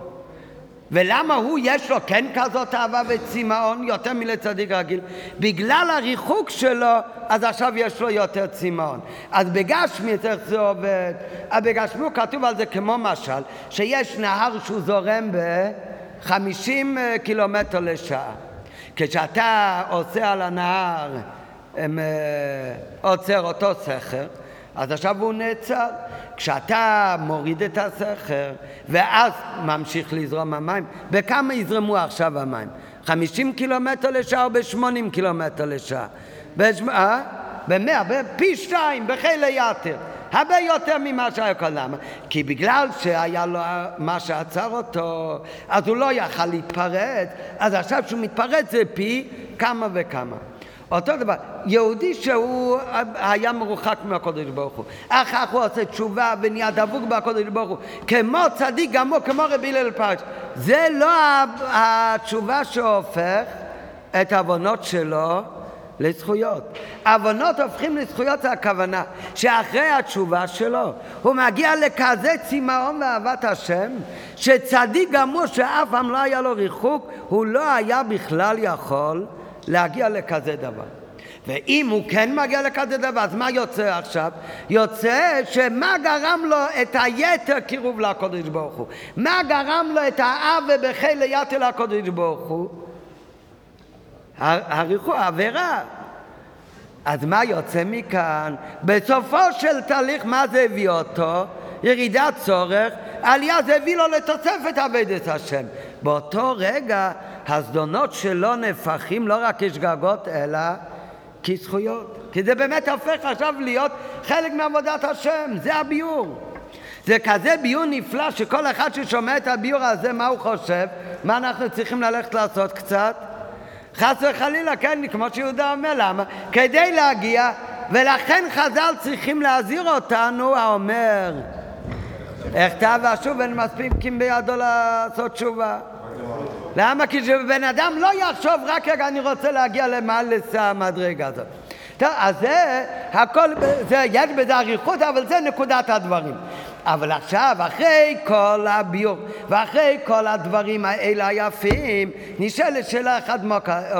ולמה הוא יש לו כן כזאת אהבה וצמאון יותר מלצדיק רגיל? בגלל הריחוק שלו, אז עכשיו יש לו יותר צמאון. אז בגשמי איך זה עובד? בגשמי הוא כתוב על זה כמו משל, שיש נהר שהוא זורם ב-50 קילומטר לשעה. כשאתה עושה על הנהר, עוצר אותו סכר, אז עכשיו הוא נעצר. כשאתה מוריד את הסכר, ואז ממשיך לזרום המים, בכמה יזרמו עכשיו המים? 50 קילומטר לשעה או ב-80 קילומטר לשעה? ב-100, ב-2, בחיל יתר. הרבה יותר ממה שהיה כל למה. כי בגלל שהיה לו מה שעצר אותו, אז הוא לא יכל להתפרץ, אז עכשיו שהוא מתפרץ זה פי כמה וכמה. אותו דבר, יהודי שהוא היה מרוחק מהקודש ברוך הוא, אחר הוא עושה תשובה ונהיה דבוק בהקודש ברוך הוא, כמו צדיק גמור, כמו רבי הלל פרש. זה לא התשובה שהופך את העוונות שלו לזכויות. העוונות הופכים לזכויות, זה הכוונה שאחרי התשובה שלו הוא מגיע לכזה צמאון ואהבת השם, שצדיק גמור שאף פעם לא היה לו ריחוק, הוא לא היה בכלל יכול להגיע לכזה דבר. ואם הוא כן מגיע לכזה דבר, אז מה יוצא עכשיו? יוצא שמה גרם לו את היתר קירוב לקודש ברוך הוא? מה גרם לו את האב ובחי ליתר לקודש ברוך הוא? הריחוק, העבירה. אז מה יוצא מכאן? בסופו של תהליך מה זה הביא אותו? ירידת צורך, עלייה, זה הביא לו לתוספת עבודת השם. באותו רגע הזדונות שלא נפחים לא רק כשגגות אלא כזכויות, כי זה באמת הופך עכשיו להיות חלק מעבודת השם. זה הביור, זה כזה ביור נפלא שכל אחד ששומע את הביור הזה, מה הוא חושב? מה אנחנו צריכים ללכת לעשות קצת? חס וחלילה, כן, כמו שיהודה אומר, למה? כדי להגיע, ולכן חז"ל צריכים להזהיר אותנו, האומר, הכתב השוב אין מספיקים בידו לעשות תשובה. למה? כי שבן אדם לא יחשוב רק רגע אני רוצה להגיע למעלס המדרגה הזאת. טוב, אז זה, הכל, זה יש בזה אריכות, אבל זה נקודת הדברים. אבל עכשיו, אחרי כל הביור, ואחרי כל הדברים האלה היפים, נשאלת שאלה אחת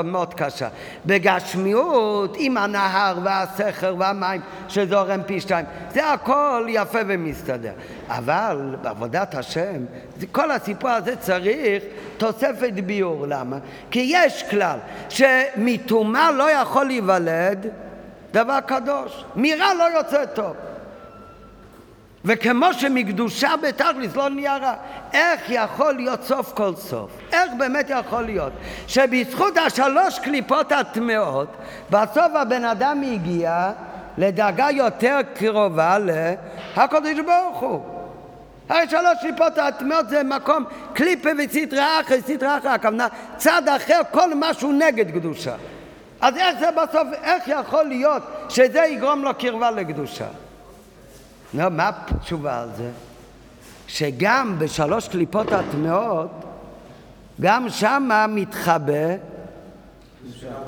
מאוד קשה. בגשמיות, עם הנהר והסכר והמים שזורם פי שתיים, זה הכל יפה ומסתדר. אבל בעבודת השם, כל הסיפור הזה צריך תוספת ביור. למה? כי יש כלל שמתאומה לא יכול להיוולד דבר קדוש. מירה לא יוצא טוב. וכמו שמקדושה בתכלס לא נהיה רע, איך יכול להיות סוף כל סוף? איך באמת יכול להיות? שבזכות השלוש קליפות התמאות, בסוף הבן אדם הגיע לדרגה יותר קרובה להקדוש ברוך הוא. הרי שלוש קליפות התמאות זה מקום קליפה וסטרה אחרי, סטרה אחרי, הכוונה צד אחר, כל משהו נגד קדושה. אז איך זה בסוף, איך יכול להיות שזה יגרום לו קרבה לקדושה? נו, מה התשובה על זה? שגם בשלוש קליפות התמאות, גם שמה מתחבא,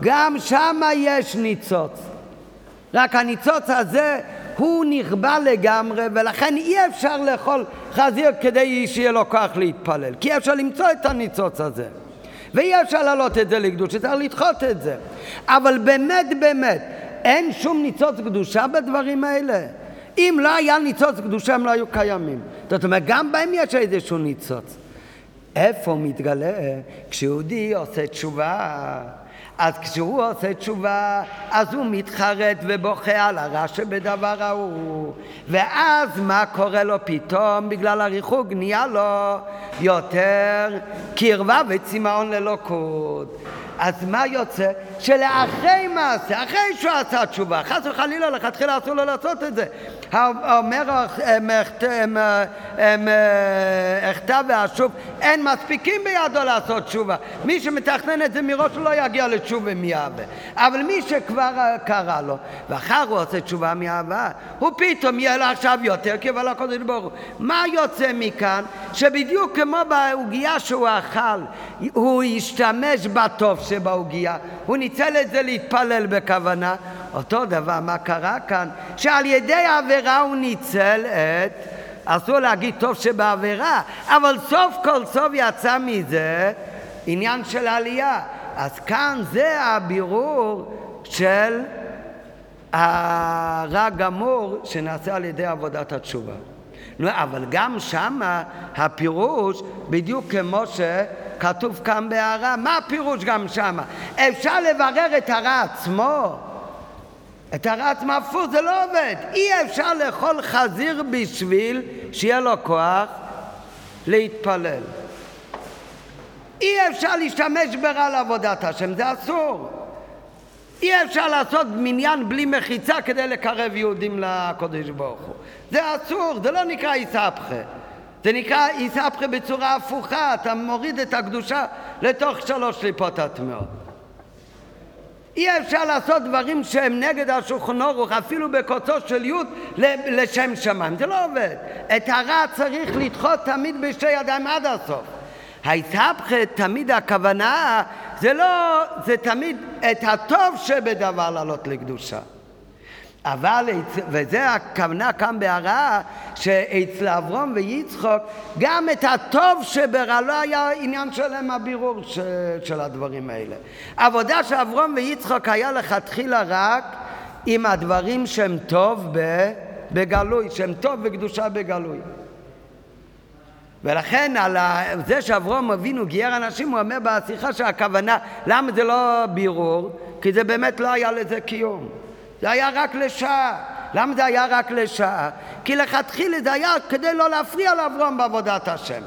גם שמה יש ניצוץ. רק הניצוץ הזה הוא נכבה לגמרי, ולכן אי אפשר לאכול חזיר כדי שיהיה לו כוח להתפלל. כי אי אפשר למצוא את הניצוץ הזה. ואי אפשר לעלות את זה לקדוש, צריך לדחות את זה. אבל באמת, באמת, אין שום ניצוץ קדושה בדברים האלה. אם לא היה ניצוץ קדושה, הם לא היו קיימים. זאת אומרת, גם בהם יש איזשהו ניצוץ. איפה מתגלה? כשיהודי עושה תשובה. אז כשהוא עושה תשובה, אז הוא מתחרט ובוכה על הרע שבדבר ההוא. ואז מה קורה לו פתאום? בגלל הריחוק נהיה לו יותר קרבה וצמאון ללוקות. אז מה יוצא? שלאחרי מעשה, אחרי שהוא עשה תשובה, חס וחלילה לכתחילה אסור לו לעשות את זה. אומר הכתב והשוב, אין מספיקים בידו לעשות תשובה. מי שמתכנן את זה מראש לא יגיע לתשובה מאהבה. אבל מי שכבר קרא לו, ואחר הוא עושה תשובה מאהבה, הוא פתאום יהיה לו עכשיו יותר כבר לקודש ברוך. מה יוצא מכאן? שבדיוק כמו בהוגיה שהוא אכל, הוא ישתמש בטוב שבהוגיה, הוא ניצל את זה להתפלל בכוונה. אותו דבר, מה קרה כאן? שעל ידי העבירה הוא ניצל את, אסור להגיד טוב שבעבירה, אבל סוף כל סוף יצא מזה עניין של עלייה. אז כאן זה הבירור של הרע גמור שנעשה על ידי עבודת התשובה. אבל גם שמה הפירוש בדיוק כמו שכתוב כאן בהערה. מה הפירוש גם שמה? אפשר לברר את הרע עצמו. את הרע עצמו הפוך זה לא עובד. אי אפשר לאכול חזיר בשביל שיהיה לו כוח להתפלל. אי אפשר להשתמש ברע לעבודת השם, זה אסור. אי אפשר לעשות מניין בלי מחיצה כדי לקרב יהודים לקודש ברוך הוא. זה אסור, זה לא נקרא איסהפכה. זה נקרא איסהפכה בצורה הפוכה, אתה מוריד את הקדושה לתוך שלוש קליפות הטמאות. אי אפשר לעשות דברים שהם נגד השולחן ערוך, אפילו בקוצו של י' לשם שמיים, זה לא עובד. את הרע צריך לדחות תמיד בשתי ידיים עד הסוף. ההתהפכה תמיד הכוונה, זה לא, זה תמיד את הטוב שבדבר לעלות לקדושה. אבל, וזה הכוונה כאן בהרעה, שאצל אברהם ויצחוק, גם את הטוב שברע לא היה עניין שלהם הבירור של הדברים האלה. עבודה שאברהם ויצחוק היה לכתחילה רק עם הדברים שהם טוב בגלוי, שהם טוב בקדושה בגלוי. ולכן על זה שאברהם אבינו גייר אנשים, הוא אומר בשיחה שהכוונה, למה זה לא בירור? כי זה באמת לא היה לזה קיום. זה היה רק לשעה. למה זה היה רק לשעה? כי לכתחילה זה היה כדי לא להפריע לאברהם בעבודת השם.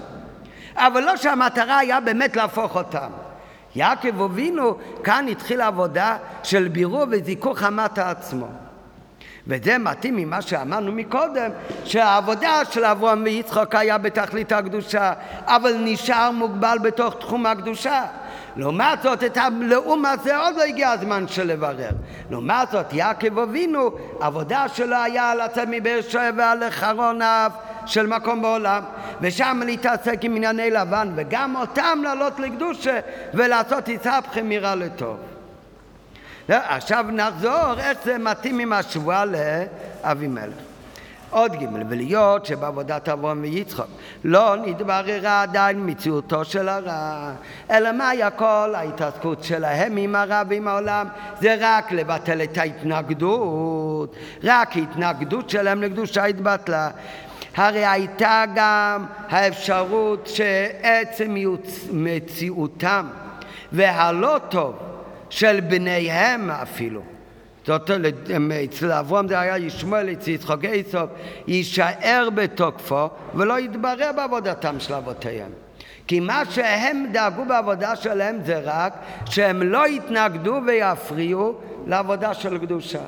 אבל לא שהמטרה היה באמת להפוך אותם. יעקב אבינו, כאן התחילה עבודה של בירור וזיכוך חמת העצמו. וזה מתאים ממה שאמרנו מקודם, שהעבודה של אברהם ויצחק היה בתכלית הקדושה, אבל נשאר מוגבל בתוך תחום הקדושה. לעומת זאת, את הלאום הזה עוד לא הגיע הזמן של לברר. לעומת זאת, יעקב אבינו, העבודה שלו היה לצאת מבאר שבע לחרון אף של מקום בעולם, ושם להתעסק עם ענייני לבן, וגם אותם לעלות לקדושה ולעשות יצהפכם מירה לטוב. עכשיו נחזור איך זה מתאים עם השבועה לאבימלך. עוד ג' ולהיות שבעבודת אברהם ויצחק לא נתבררה עדיין מציאותו של הרע, אלא מהי הכל ההתעסקות שלהם עם הרע ועם העולם, זה רק לבטל את ההתנגדות, רק ההתנגדות שלהם לקדושה התבטלה. הרי הייתה גם האפשרות שעצם מציאותם והלא טוב של בניהם אפילו, זאת אצל אברהם זה היה ישמעאל, אצל יצחק עשו, יישאר בתוקפו ולא יתברר בעבודתם של אבותיהם, כי מה שהם דאגו בעבודה שלהם זה רק שהם לא יתנגדו ויפריעו לעבודה של קדושה.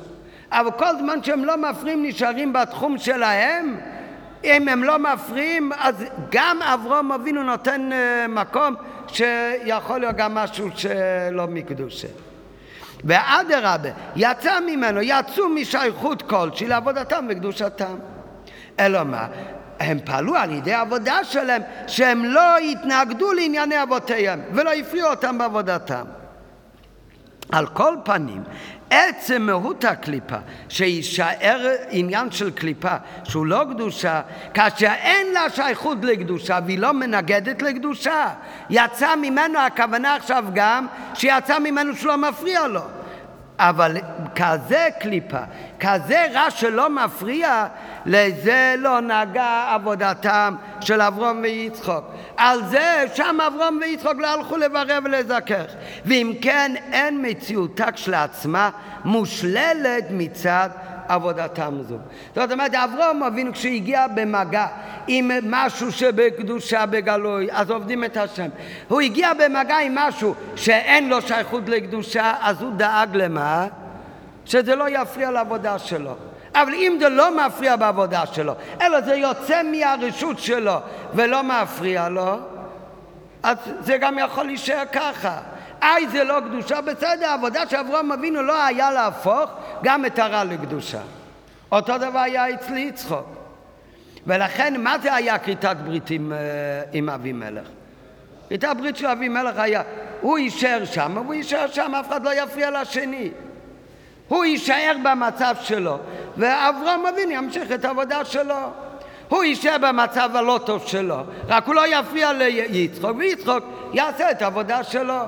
אבל כל זמן שהם לא מפריעים נשארים בתחום שלהם, אם הם לא מפריעים אז גם אברהם אבינו נותן מקום שיכול להיות גם משהו שלא מקדושה. ואדרבה, יצא ממנו, יצאו משייכות כלשהי לעבודתם וקדושתם. אלא מה? הם פעלו על ידי העבודה שלהם שהם לא התנגדו לענייני אבותיהם ולא הפריעו אותם בעבודתם. על כל פנים, עצם מהות הקליפה, שישאר עניין של קליפה, שהוא לא קדושה, כאשר אין לה שייכות לקדושה והיא לא מנגדת לקדושה, יצא ממנו, הכוונה עכשיו גם, שיצא ממנו שלא מפריע לו. אבל כזה קליפה, כזה רע שלא מפריע, לזה לא נגע עבודתם של אברהם ויצחק. על זה שם אברהם ויצחק לא הלכו לברר ולזכך. ואם כן, אין מציאותה כשלעצמה מושללת מצד עבודתם זו. זאת אומרת, אברהם אבינו כשהגיע במגע עם משהו שבקדושה בגלוי, אז עובדים את השם. הוא הגיע במגע עם משהו שאין לו שייכות לקדושה, אז הוא דאג למה? שזה לא יפריע לעבודה שלו. אבל אם זה לא מפריע בעבודה שלו, אלא זה יוצא מהרשות שלו ולא מפריע לו, אז זה גם יכול להישאר ככה. אי זה לא קדושה, בסדר, העבודה שאברהם אבינו לא היה להפוך גם את הרע לקדושה. אותו דבר היה אצל יצחק. ולכן מה זה היה כריתת ברית עם אבימלך? כריתת ברית של אבימלך היה, הוא יישאר שם, והוא יישאר שם, אף אחד לא יפריע לשני. הוא יישאר במצב שלו, ואברהם אבינו ימשיך את העבודה שלו. הוא יישאר במצב הלא טוב שלו, רק הוא לא יפריע ליצחק, ויצחק יעשה את העבודה שלו.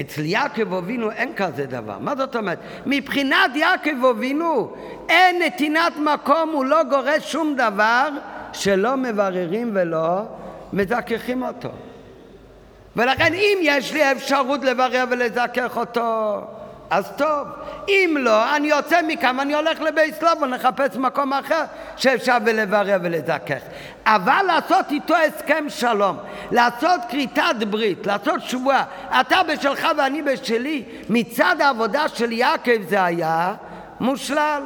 אצל יעקב אבינו אין כזה דבר. מה זאת אומרת? מבחינת יעקב אבינו אין נתינת מקום, הוא לא גורש שום דבר שלא מבררים ולא מזככים אותו. ולכן אם יש לי אפשרות לברר ולזכך אותו, אז טוב. אם לא, אני יוצא מכאן, אני הולך לבית סלבון לחפש מקום אחר שאפשר ולברר ולזכך. אבל לעשות איתו הסכם שלום, לעשות כריתת ברית, לעשות שבועה, אתה בשלך ואני בשלי, מצד העבודה של יעקב זה היה מושלל.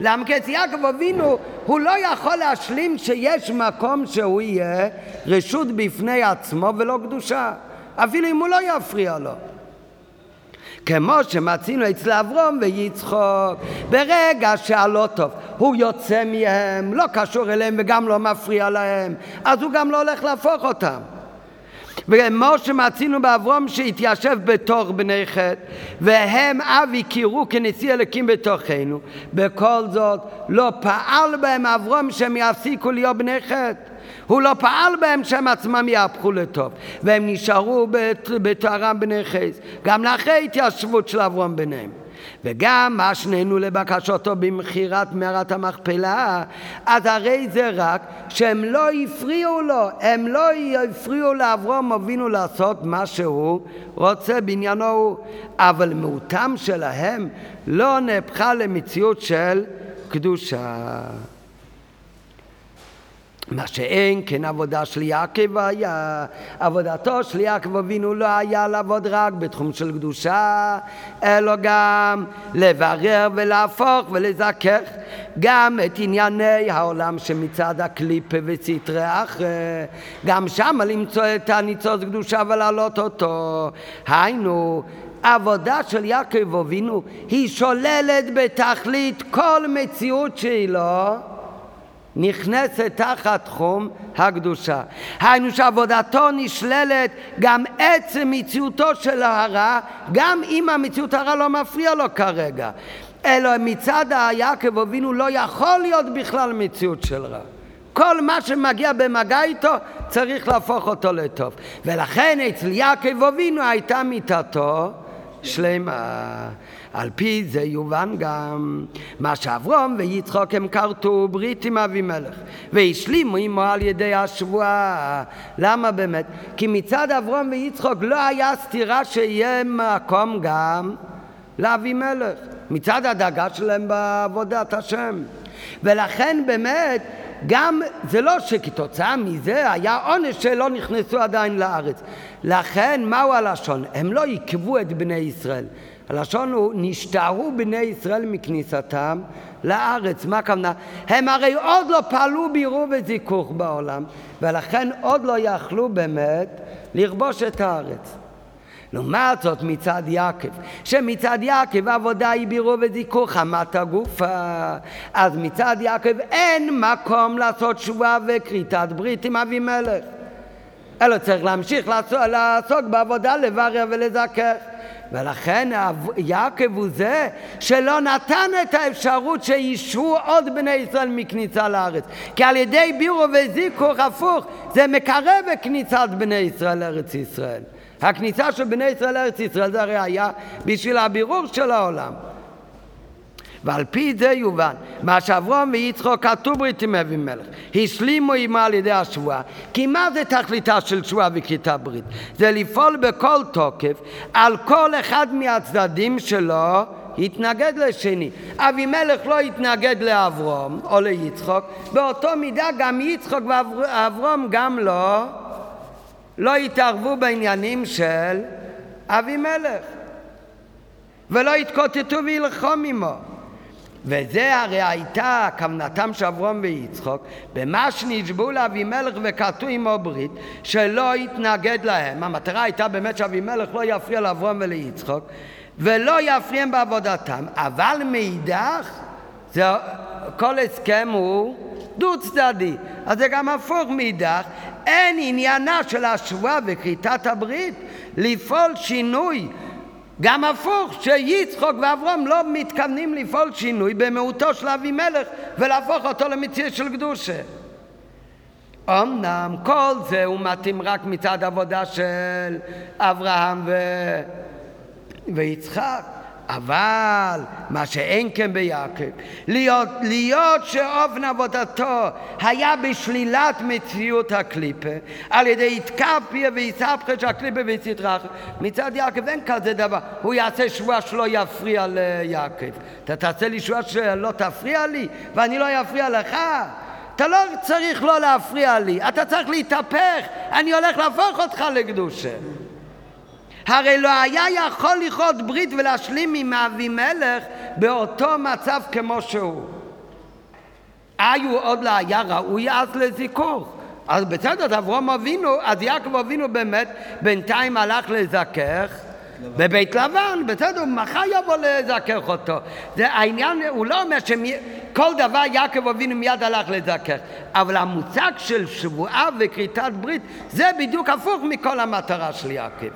למה? כי יעקב אבינו, הוא לא יכול להשלים שיש מקום שהוא יהיה רשות בפני עצמו ולא קדושה, אפילו אם הוא לא יפריע לו. כמו שמצינו אצל אברהם ויצחק, ברגע שהלא טוב הוא יוצא מהם, לא קשור אליהם וגם לא מפריע להם, אז הוא גם לא הולך להפוך אותם. וכמו שמצינו באברהם שהתיישב בתוך בני חת, והם אב הכירו כנשיא אלוקים בתוכנו, בכל זאת לא פעל בהם אברהם שהם יפסיקו להיות בני חת. הוא לא פעל בהם שהם עצמם יהפכו לטוב, והם נשארו בתוארם בני חס, גם לאחרי התיישבות של אברהם ביניהם. וגם מה שנינו לבקשותו במחירת מערת המכפלה, אז הרי זה רק שהם לא הפריעו לו, הם לא הפריעו לאברהם אבינו לעשות מה שהוא רוצה בעניינו הוא, אבל מהותם שלהם לא נהפכה למציאות של קדושה. מה שאין כן עבודה של יעקב היה, עבודתו של יעקב אבינו לא היה לעבוד רק בתחום של קדושה, אלא גם לברר ולהפוך ולזכך גם את ענייני העולם שמצד הקליפה וסתרי אחרי, גם שם למצוא את הניצוץ קדושה ולעלות אותו. היינו, עבודה של יעקב אבינו היא שוללת בתכלית כל מציאות שהיא לא נכנסת תחת תחום הקדושה. היינו שעבודתו נשללת גם עצם מציאותו של הרע, גם אם המציאות הרע לא מפריע לו כרגע, אלא מצד יעקב אבינו לא יכול להיות בכלל מציאות של רע. כל מה שמגיע במגע איתו צריך להפוך אותו לטוב, ולכן אצל יעקב אבינו הייתה מיתתו שלמה. על פי זה יובן גם מה שאברום ויצחוק הם כרתו ברית עם אבימלך והשלימו עמו על ידי השבועה. למה באמת? כי מצד אברום ויצחוק לא היה סתירה שיהיה מקום גם לאבימלך מצד הדאגה שלהם בעבודת השם, ולכן באמת גם זה לא שכתוצאה מזה היה עונש שלא נכנסו עדיין לארץ. לכן מהו הלשון? הם לא עיכבו את בני ישראל, הלשון הוא נשתערו בני ישראל מכניסתם לארץ. מה הכוונה? הם הרי עוד לא פעלו בירור וזיכוך בעולם, ולכן עוד לא יכלו באמת לרבוש את הארץ. לעומת זאת מצד יעקב, שמצד יעקב עבודה היא בירור וזיכוך חמת הגופה, אז מצד יעקב אין מקום לעשות שבועה וכריתת ברית עם אבימלך, אלא צריך להמשיך לעסוק בעבודה לברר ולזכך, ולכן יעקב הוא זה שלא נתן את האפשרות שישהו עוד בני ישראל מכניסה לארץ, כי על ידי בירור וזיכוך הפוך זה מקרב כניסת בני ישראל לארץ ישראל. הכניסה של בני ישראל לארץ ישראל זה הרי היה בשביל הבירור של העולם. ועל פי זה יובן מה שאברום ויצחוק כרתו ברית עם אבימלך השלימו עמו על ידי השבועה. כי מה זה תכליתה של שבועה וכריתת ברית? זה לפעול בכל תוקף על כל אחד מהצדדים שלו התנגד לשני. אבימלך לא התנגד לאברום או ליצחוק, באותו מידה גם יצחוק ואברום גם לא התערבו בעניינים של אבימלך ולא התקוטטו וילחום עמו, וזה הרי הייתה כוונתם של אברום ויצחוק במה שנשבעו לאבימלך וכרתו עמו ברית שלא התנגד להם. המטרה הייתה באמת שאבימלך לא יפריע לאברום וליצחוק ולא יפריע בעבודתם, אבל מאידך כל הסכם הוא דו צדדי, אז זה גם הפוך. מאידך אין עניינה של השבועה וכריתת הברית לפעול שינוי, גם הפוך, שיצחוק ואברום לא מתכוונים לפעול שינוי במהותו של אבימלך ולהפוך אותו למציאות של קדושה. אמנם כל זה הוא מתאים רק מצד עבודה של אברהם ויצחק, אבל מה שאין כן ביעקב, להיות שאופן עבודתו היה בשלילת מציאות הקליפה על ידי התקפיה ויספחה שהקליפה ויסתרח, מצד יעקב אין כזה דבר. הוא יעשה שבועה שלא יפריע ליעקב, אתה תעשה לי שבועה שלא תפריע לי ואני לא יפריע לך. אתה לא צריך לא להפריע לי, אתה צריך להתהפך, אני הולך להפוך אותך לקדושה. הרי לא היה יכול לכרות ברית ולהשלים עם אבימלך באותו מצב כמו שהוא. היו עוד לא היה ראוי אז לזיכוך. אז בסדר, אברום אבינו, אז יעקב אבינו באמת בינתיים הלך לזכך בבית לבן, בסדר, מחר יבוא לזכך אותו. זה העניין, הוא לא אומר שכל דבר יעקב אבינו מיד הלך לזכך, אבל המושג של שבועה וכריתת ברית זה בדיוק הפוך מכל המטרה של יעקב.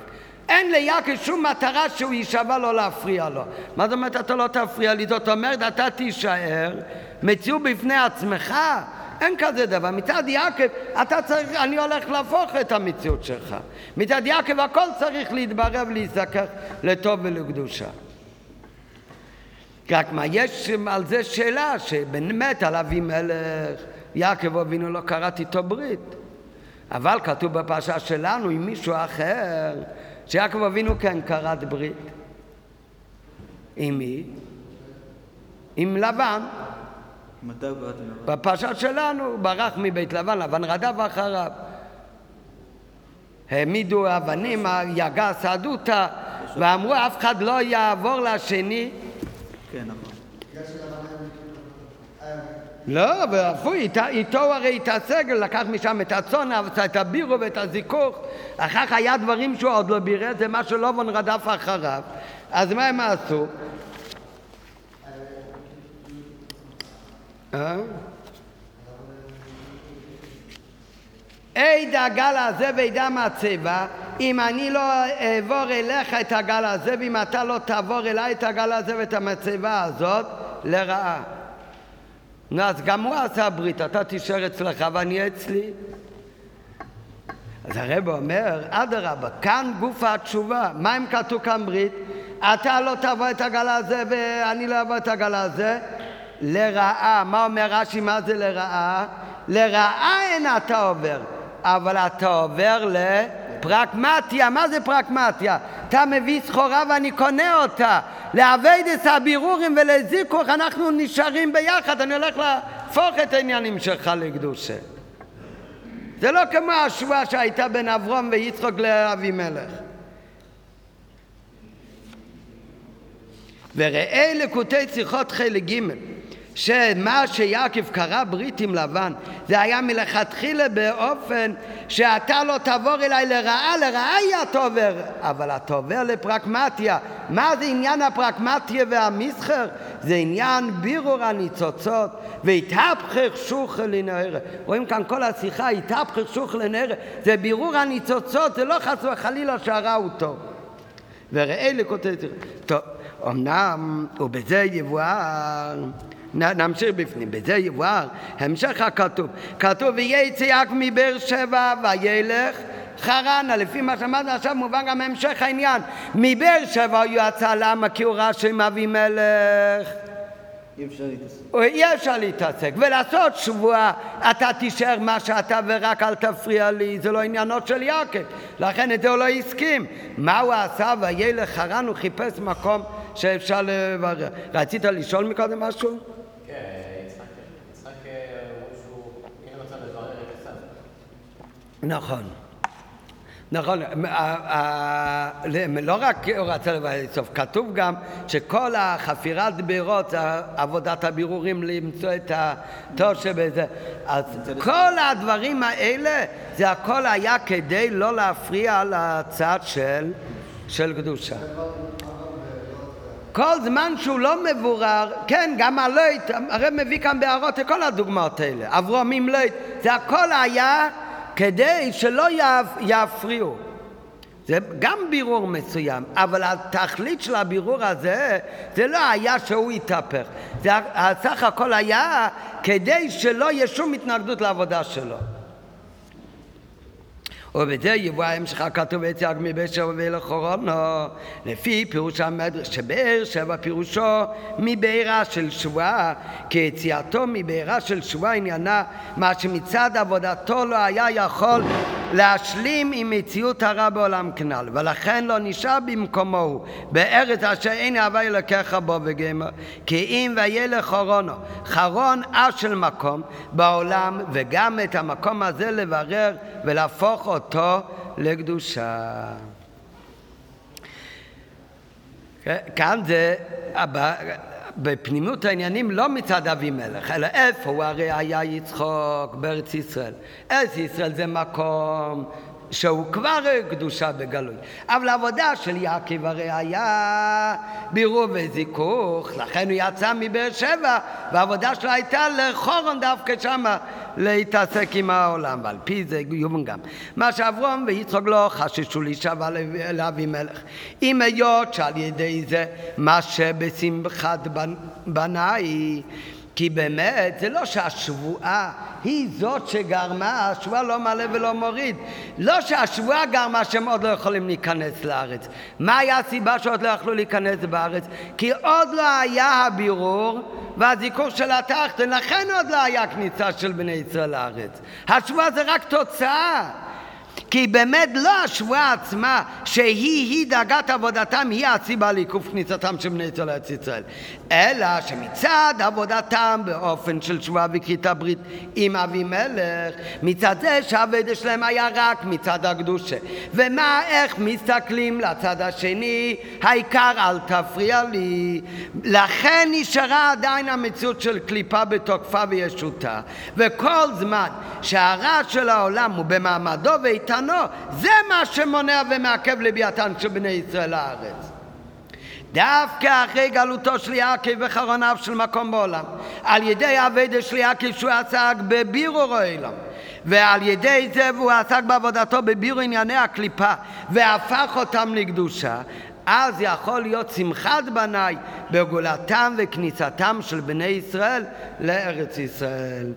אין ליעקב שום מטרה שהוא יישבע לו להפריע לו. מה זאת אומרת אתה לא תפריע לי? זאת אומרת אתה תישאר מציאו בפני עצמך, אין כזה דבר. מצד יעקב אתה צריך, אני הולך להפוך את המציאות שלך, מצד יעקב הכל צריך להתברב ולהיזכך לטוב ולקדושה. רק מה, יש על זה שאלה שבאמת על אבימלך יעקב אבינו לא קראת איתו ברית, אבל כתוב בפרשה שלנו עם מישהו אחר שיעקב אבינו כן כרת ברית. עם מי? עם לבן. מתי הוא קראת לבן? בפרשת שלנו, ברח מבית לבן, לבן רדף אחריו. העמידו אבנים, יגע סעדותה, ואמרו אף אחד לא יעבור לשני. כן, נכון. לא, ואף הוא איתו הרי התעסק, לקח משם את הצאן, את הבירו ואת הזיכוך. אחר כך היה דברים שהוא עוד לא בירה, זה מה שלובן רדף אחריו. אז מה הם עשו? עד הגל הזה וידע מהצבע, אם אני לא אעבור אליך את הגל הזה, ואם אתה לא תעבור אליי את הגל הזה ואת המצבע הזאת, לרעה. אז גם הוא עשה ברית, אתה תישאר אצלך ואני אצלי. אז הרב אומר, אדרבה, כאן גוף התשובה, מה הם כתוב כאן ברית? אתה לא תעבור את הגל הזה ואני לא אעבור את הגל הזה, לרעה. מה אומר רש"י, מה זה לרעה? לרעה אין אתה עובר, אבל אתה עובר לפרקמטיה. מה זה פרקמטיה? אתה מביא סחורה ואני קונה אותה. לעבודת הבירורים ולזיכוך אנחנו נשארים ביחד, אני הולך להפוך את העניינים שלך לקדושה. זה לא כמו ההשוואה שהייתה בין אברהם ויצחק לאבימלך. וראה לקוטי שיחות חלק ג' שמה שיעקב קרא ברית עם לבן זה היה מלכתחילה באופן שאתה לא תעבור אליי לרעה, לרעה היא אתה עובר, אבל אתה עובר לפרקמטיה. מה זה עניין הפרקמטיה והמסחר? זה עניין בירור הניצוצות. והתהפך שוך לנערה, רואים כאן כל השיחה, התהפך שוך לנערה, זה בירור הניצוצות, זה לא חס וחלילה שהרע הוא טוב. וראה לקוטי טוב, אמנם ובזה יבואר, נמשיך בפנים, בזה יבואר המשך הכתוב, כתוב ויצא יעקב מבאר שבע וילך חרנה. לפי מה שמענו עכשיו מובן גם המשך העניין, מבאר שבע הוא יצא, למה? כי הוא ראה שעם אבימלך אי אפשר להתעסק ולעשות שבועה, אתה תישאר מה שאתה ורק אל תפריע לי, זה לא עניינות של יעקב, לכן את זה הוא לא הסכים. מה הוא עשה? וילך חרן, הוא חיפש מקום שאפשר לברר. רצית לשאול מקודם משהו? כן, יצחק הוא כן רוצה לברר את הסף. נכון. נכון, לא רק הוא רצה לברר את הסוף, כתוב גם שכל החפירת בירות, עבודת הבירורים למצוא את התושה בזה. אז כל הדברים האלה, זה הכל היה כדי לא להפריע לצד של קדושה. כל זמן שהוא לא מבורר, כן, גם הלוית, הרי מביא כאן בהערות את כל הדוגמאות האלה, אברהם עם לוית, זה הכל היה כדי שלא יפריעו. זה גם בירור מסוים, אבל התכלית של הבירור הזה, זה לא היה שהוא יתהפך. זה סך הכל היה כדי שלא יהיה שום התנגדות לעבודה שלו. ובזה יבוא המשך הכתוב ויצא יעקב מבאר שבע וילך חרנה, לפי פירוש המדרש שבאר שבע פירושו מבעירה של שבועה, כי יציאתו מבעירה של שבועה עניינה מה שמצד עבודתו לא היה יכול להשלים עם מציאות הרע בעולם כנ"ל, ולכן לא נשאר במקומו בארץ אשר אין הוה אלוקיך בו וגמר, כי אם וילך חרנה, חרון אף של מקום בעולם, וגם את המקום הזה לברר ולהפוך אותו לקדושה. כאן זה בפנימיות העניינים לא מצד אבימלך, אלא איפה הוא הרי היה יצחק בארץ ישראל. ארץ ישראל זה מקום שהוא כבר קדושה בגלוי, אבל העבודה של יעקב הרי היה בירור וזיכוך, לכן הוא יצא מבאר שבע והעבודה שלה הייתה לחורן דווקא שמה להתעסק עם העולם, ועל פי זה יובן גם מה שאברהם ויצחק לא חששו להישבע לאבימלך, עם היות שעל ידי זה מה שבשמחת בניי, כי באמת זה לא שהשבועה היא זאת שגרמה, השבועה לא מעלה ולא מוריד, לא שהשבועה גרמה שהם עוד לא יכולים להיכנס לארץ. מה היה הסיבה שעוד לא יכלו להיכנס בארץ? כי עוד לא היה הבירור והזיכוך של התחתן, לכן עוד לא היה כניסה של בני ישראל לארץ. השבועה זה רק תוצאה, כי באמת לא השוואה עצמה שהיא דאגת עבודתם היא הסיבה לעיכוב כניסתם של בני ישראל לארץ ישראל, אלא שמצד עבודתם באופן של שבועה וכרית הברית עם אבימלך, מצד זה שהעבד שלהם היה רק מצד הקדושה. ומה, איך מסתכלים לצד השני? העיקר אל תפריע לי. לכן נשארה עדיין המציאות של קליפה בתוקפה וישותה, וכל זמן שהרע של העולם הוא במעמדו ואיתנו, זה מה שמונע ומעכב לביאתן של בני ישראל לארץ. דווקא אחרי גלותו של יעקב וחרון אף של מקום בעולם, על ידי עבד של יעקב שהוא עסק בבירור העולם, ועל ידי זה הוא עסק בעבודתו בבירור ענייני הקליפה והפך אותם לקדושה, אז יכול להיות שמחת בני בגאולתם וכניסתם של בני ישראל לארץ ישראל.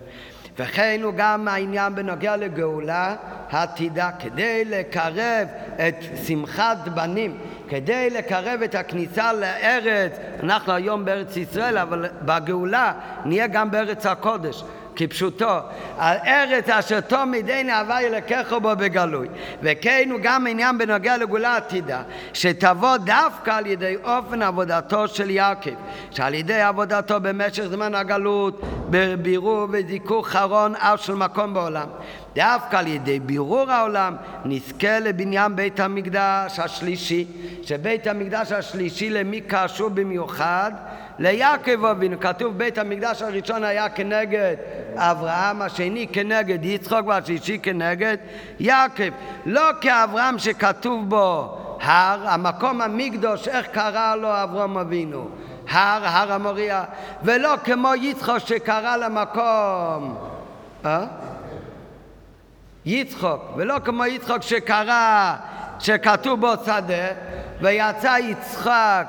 וכן הוא גם העניין בנוגע לגאולה עתידה, כדי לקרב את שמחת בנים, כדי לקרב את הכניסה לארץ. אנחנו היום בארץ ישראל, אבל בגאולה נהיה גם בארץ הקודש, כפשוטו, על ארץ אשר תום עדיין אהבה ילקח בו בגלוי. וכן הוא גם עניין בנוגע לגאולה עתידה, שתבוא דווקא על ידי אופן עבודתו של יעקב, שעל ידי עבודתו במשך זמן הגלות בבירור וזיכוך חרון אף של מקום בעולם, דווקא על ידי בירור העולם נזכה לבניין בית המקדש השלישי, שבית המקדש השלישי למי קשור במיוחד? ליעקב אבינו. כתוב בית המקדש הראשון היה כנגד אברהם, השני כנגד יצחק והשלישי כנגד יעקב. לא כאברהם שכתוב בו הר, המקום המקדוש, איך קרא לו אברהם אבינו? הר, הר המוריה. ולא כמו יצחק שקרא למקום יצחק, ולא כמו יצחק שקרא, שכתוב בו שדה, ויצא יצחק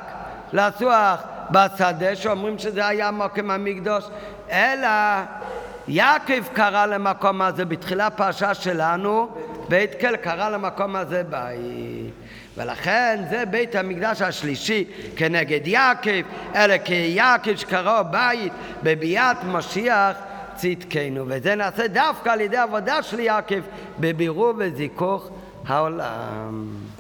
לסוח בשדה, שאומרים שזה היה מקום המקדוש, אלא יעקב קרא למקום הזה, בתחילה פרשה שלנו, בית כל קרא למקום הזה בית. ולכן זה בית המקדש השלישי כנגד יעקב, אלא כיעקב שקראו בית בביאת משיח צדקנו, וזה נעשה דווקא על ידי עבודה של יעקב בבירור וזיכוך העולם.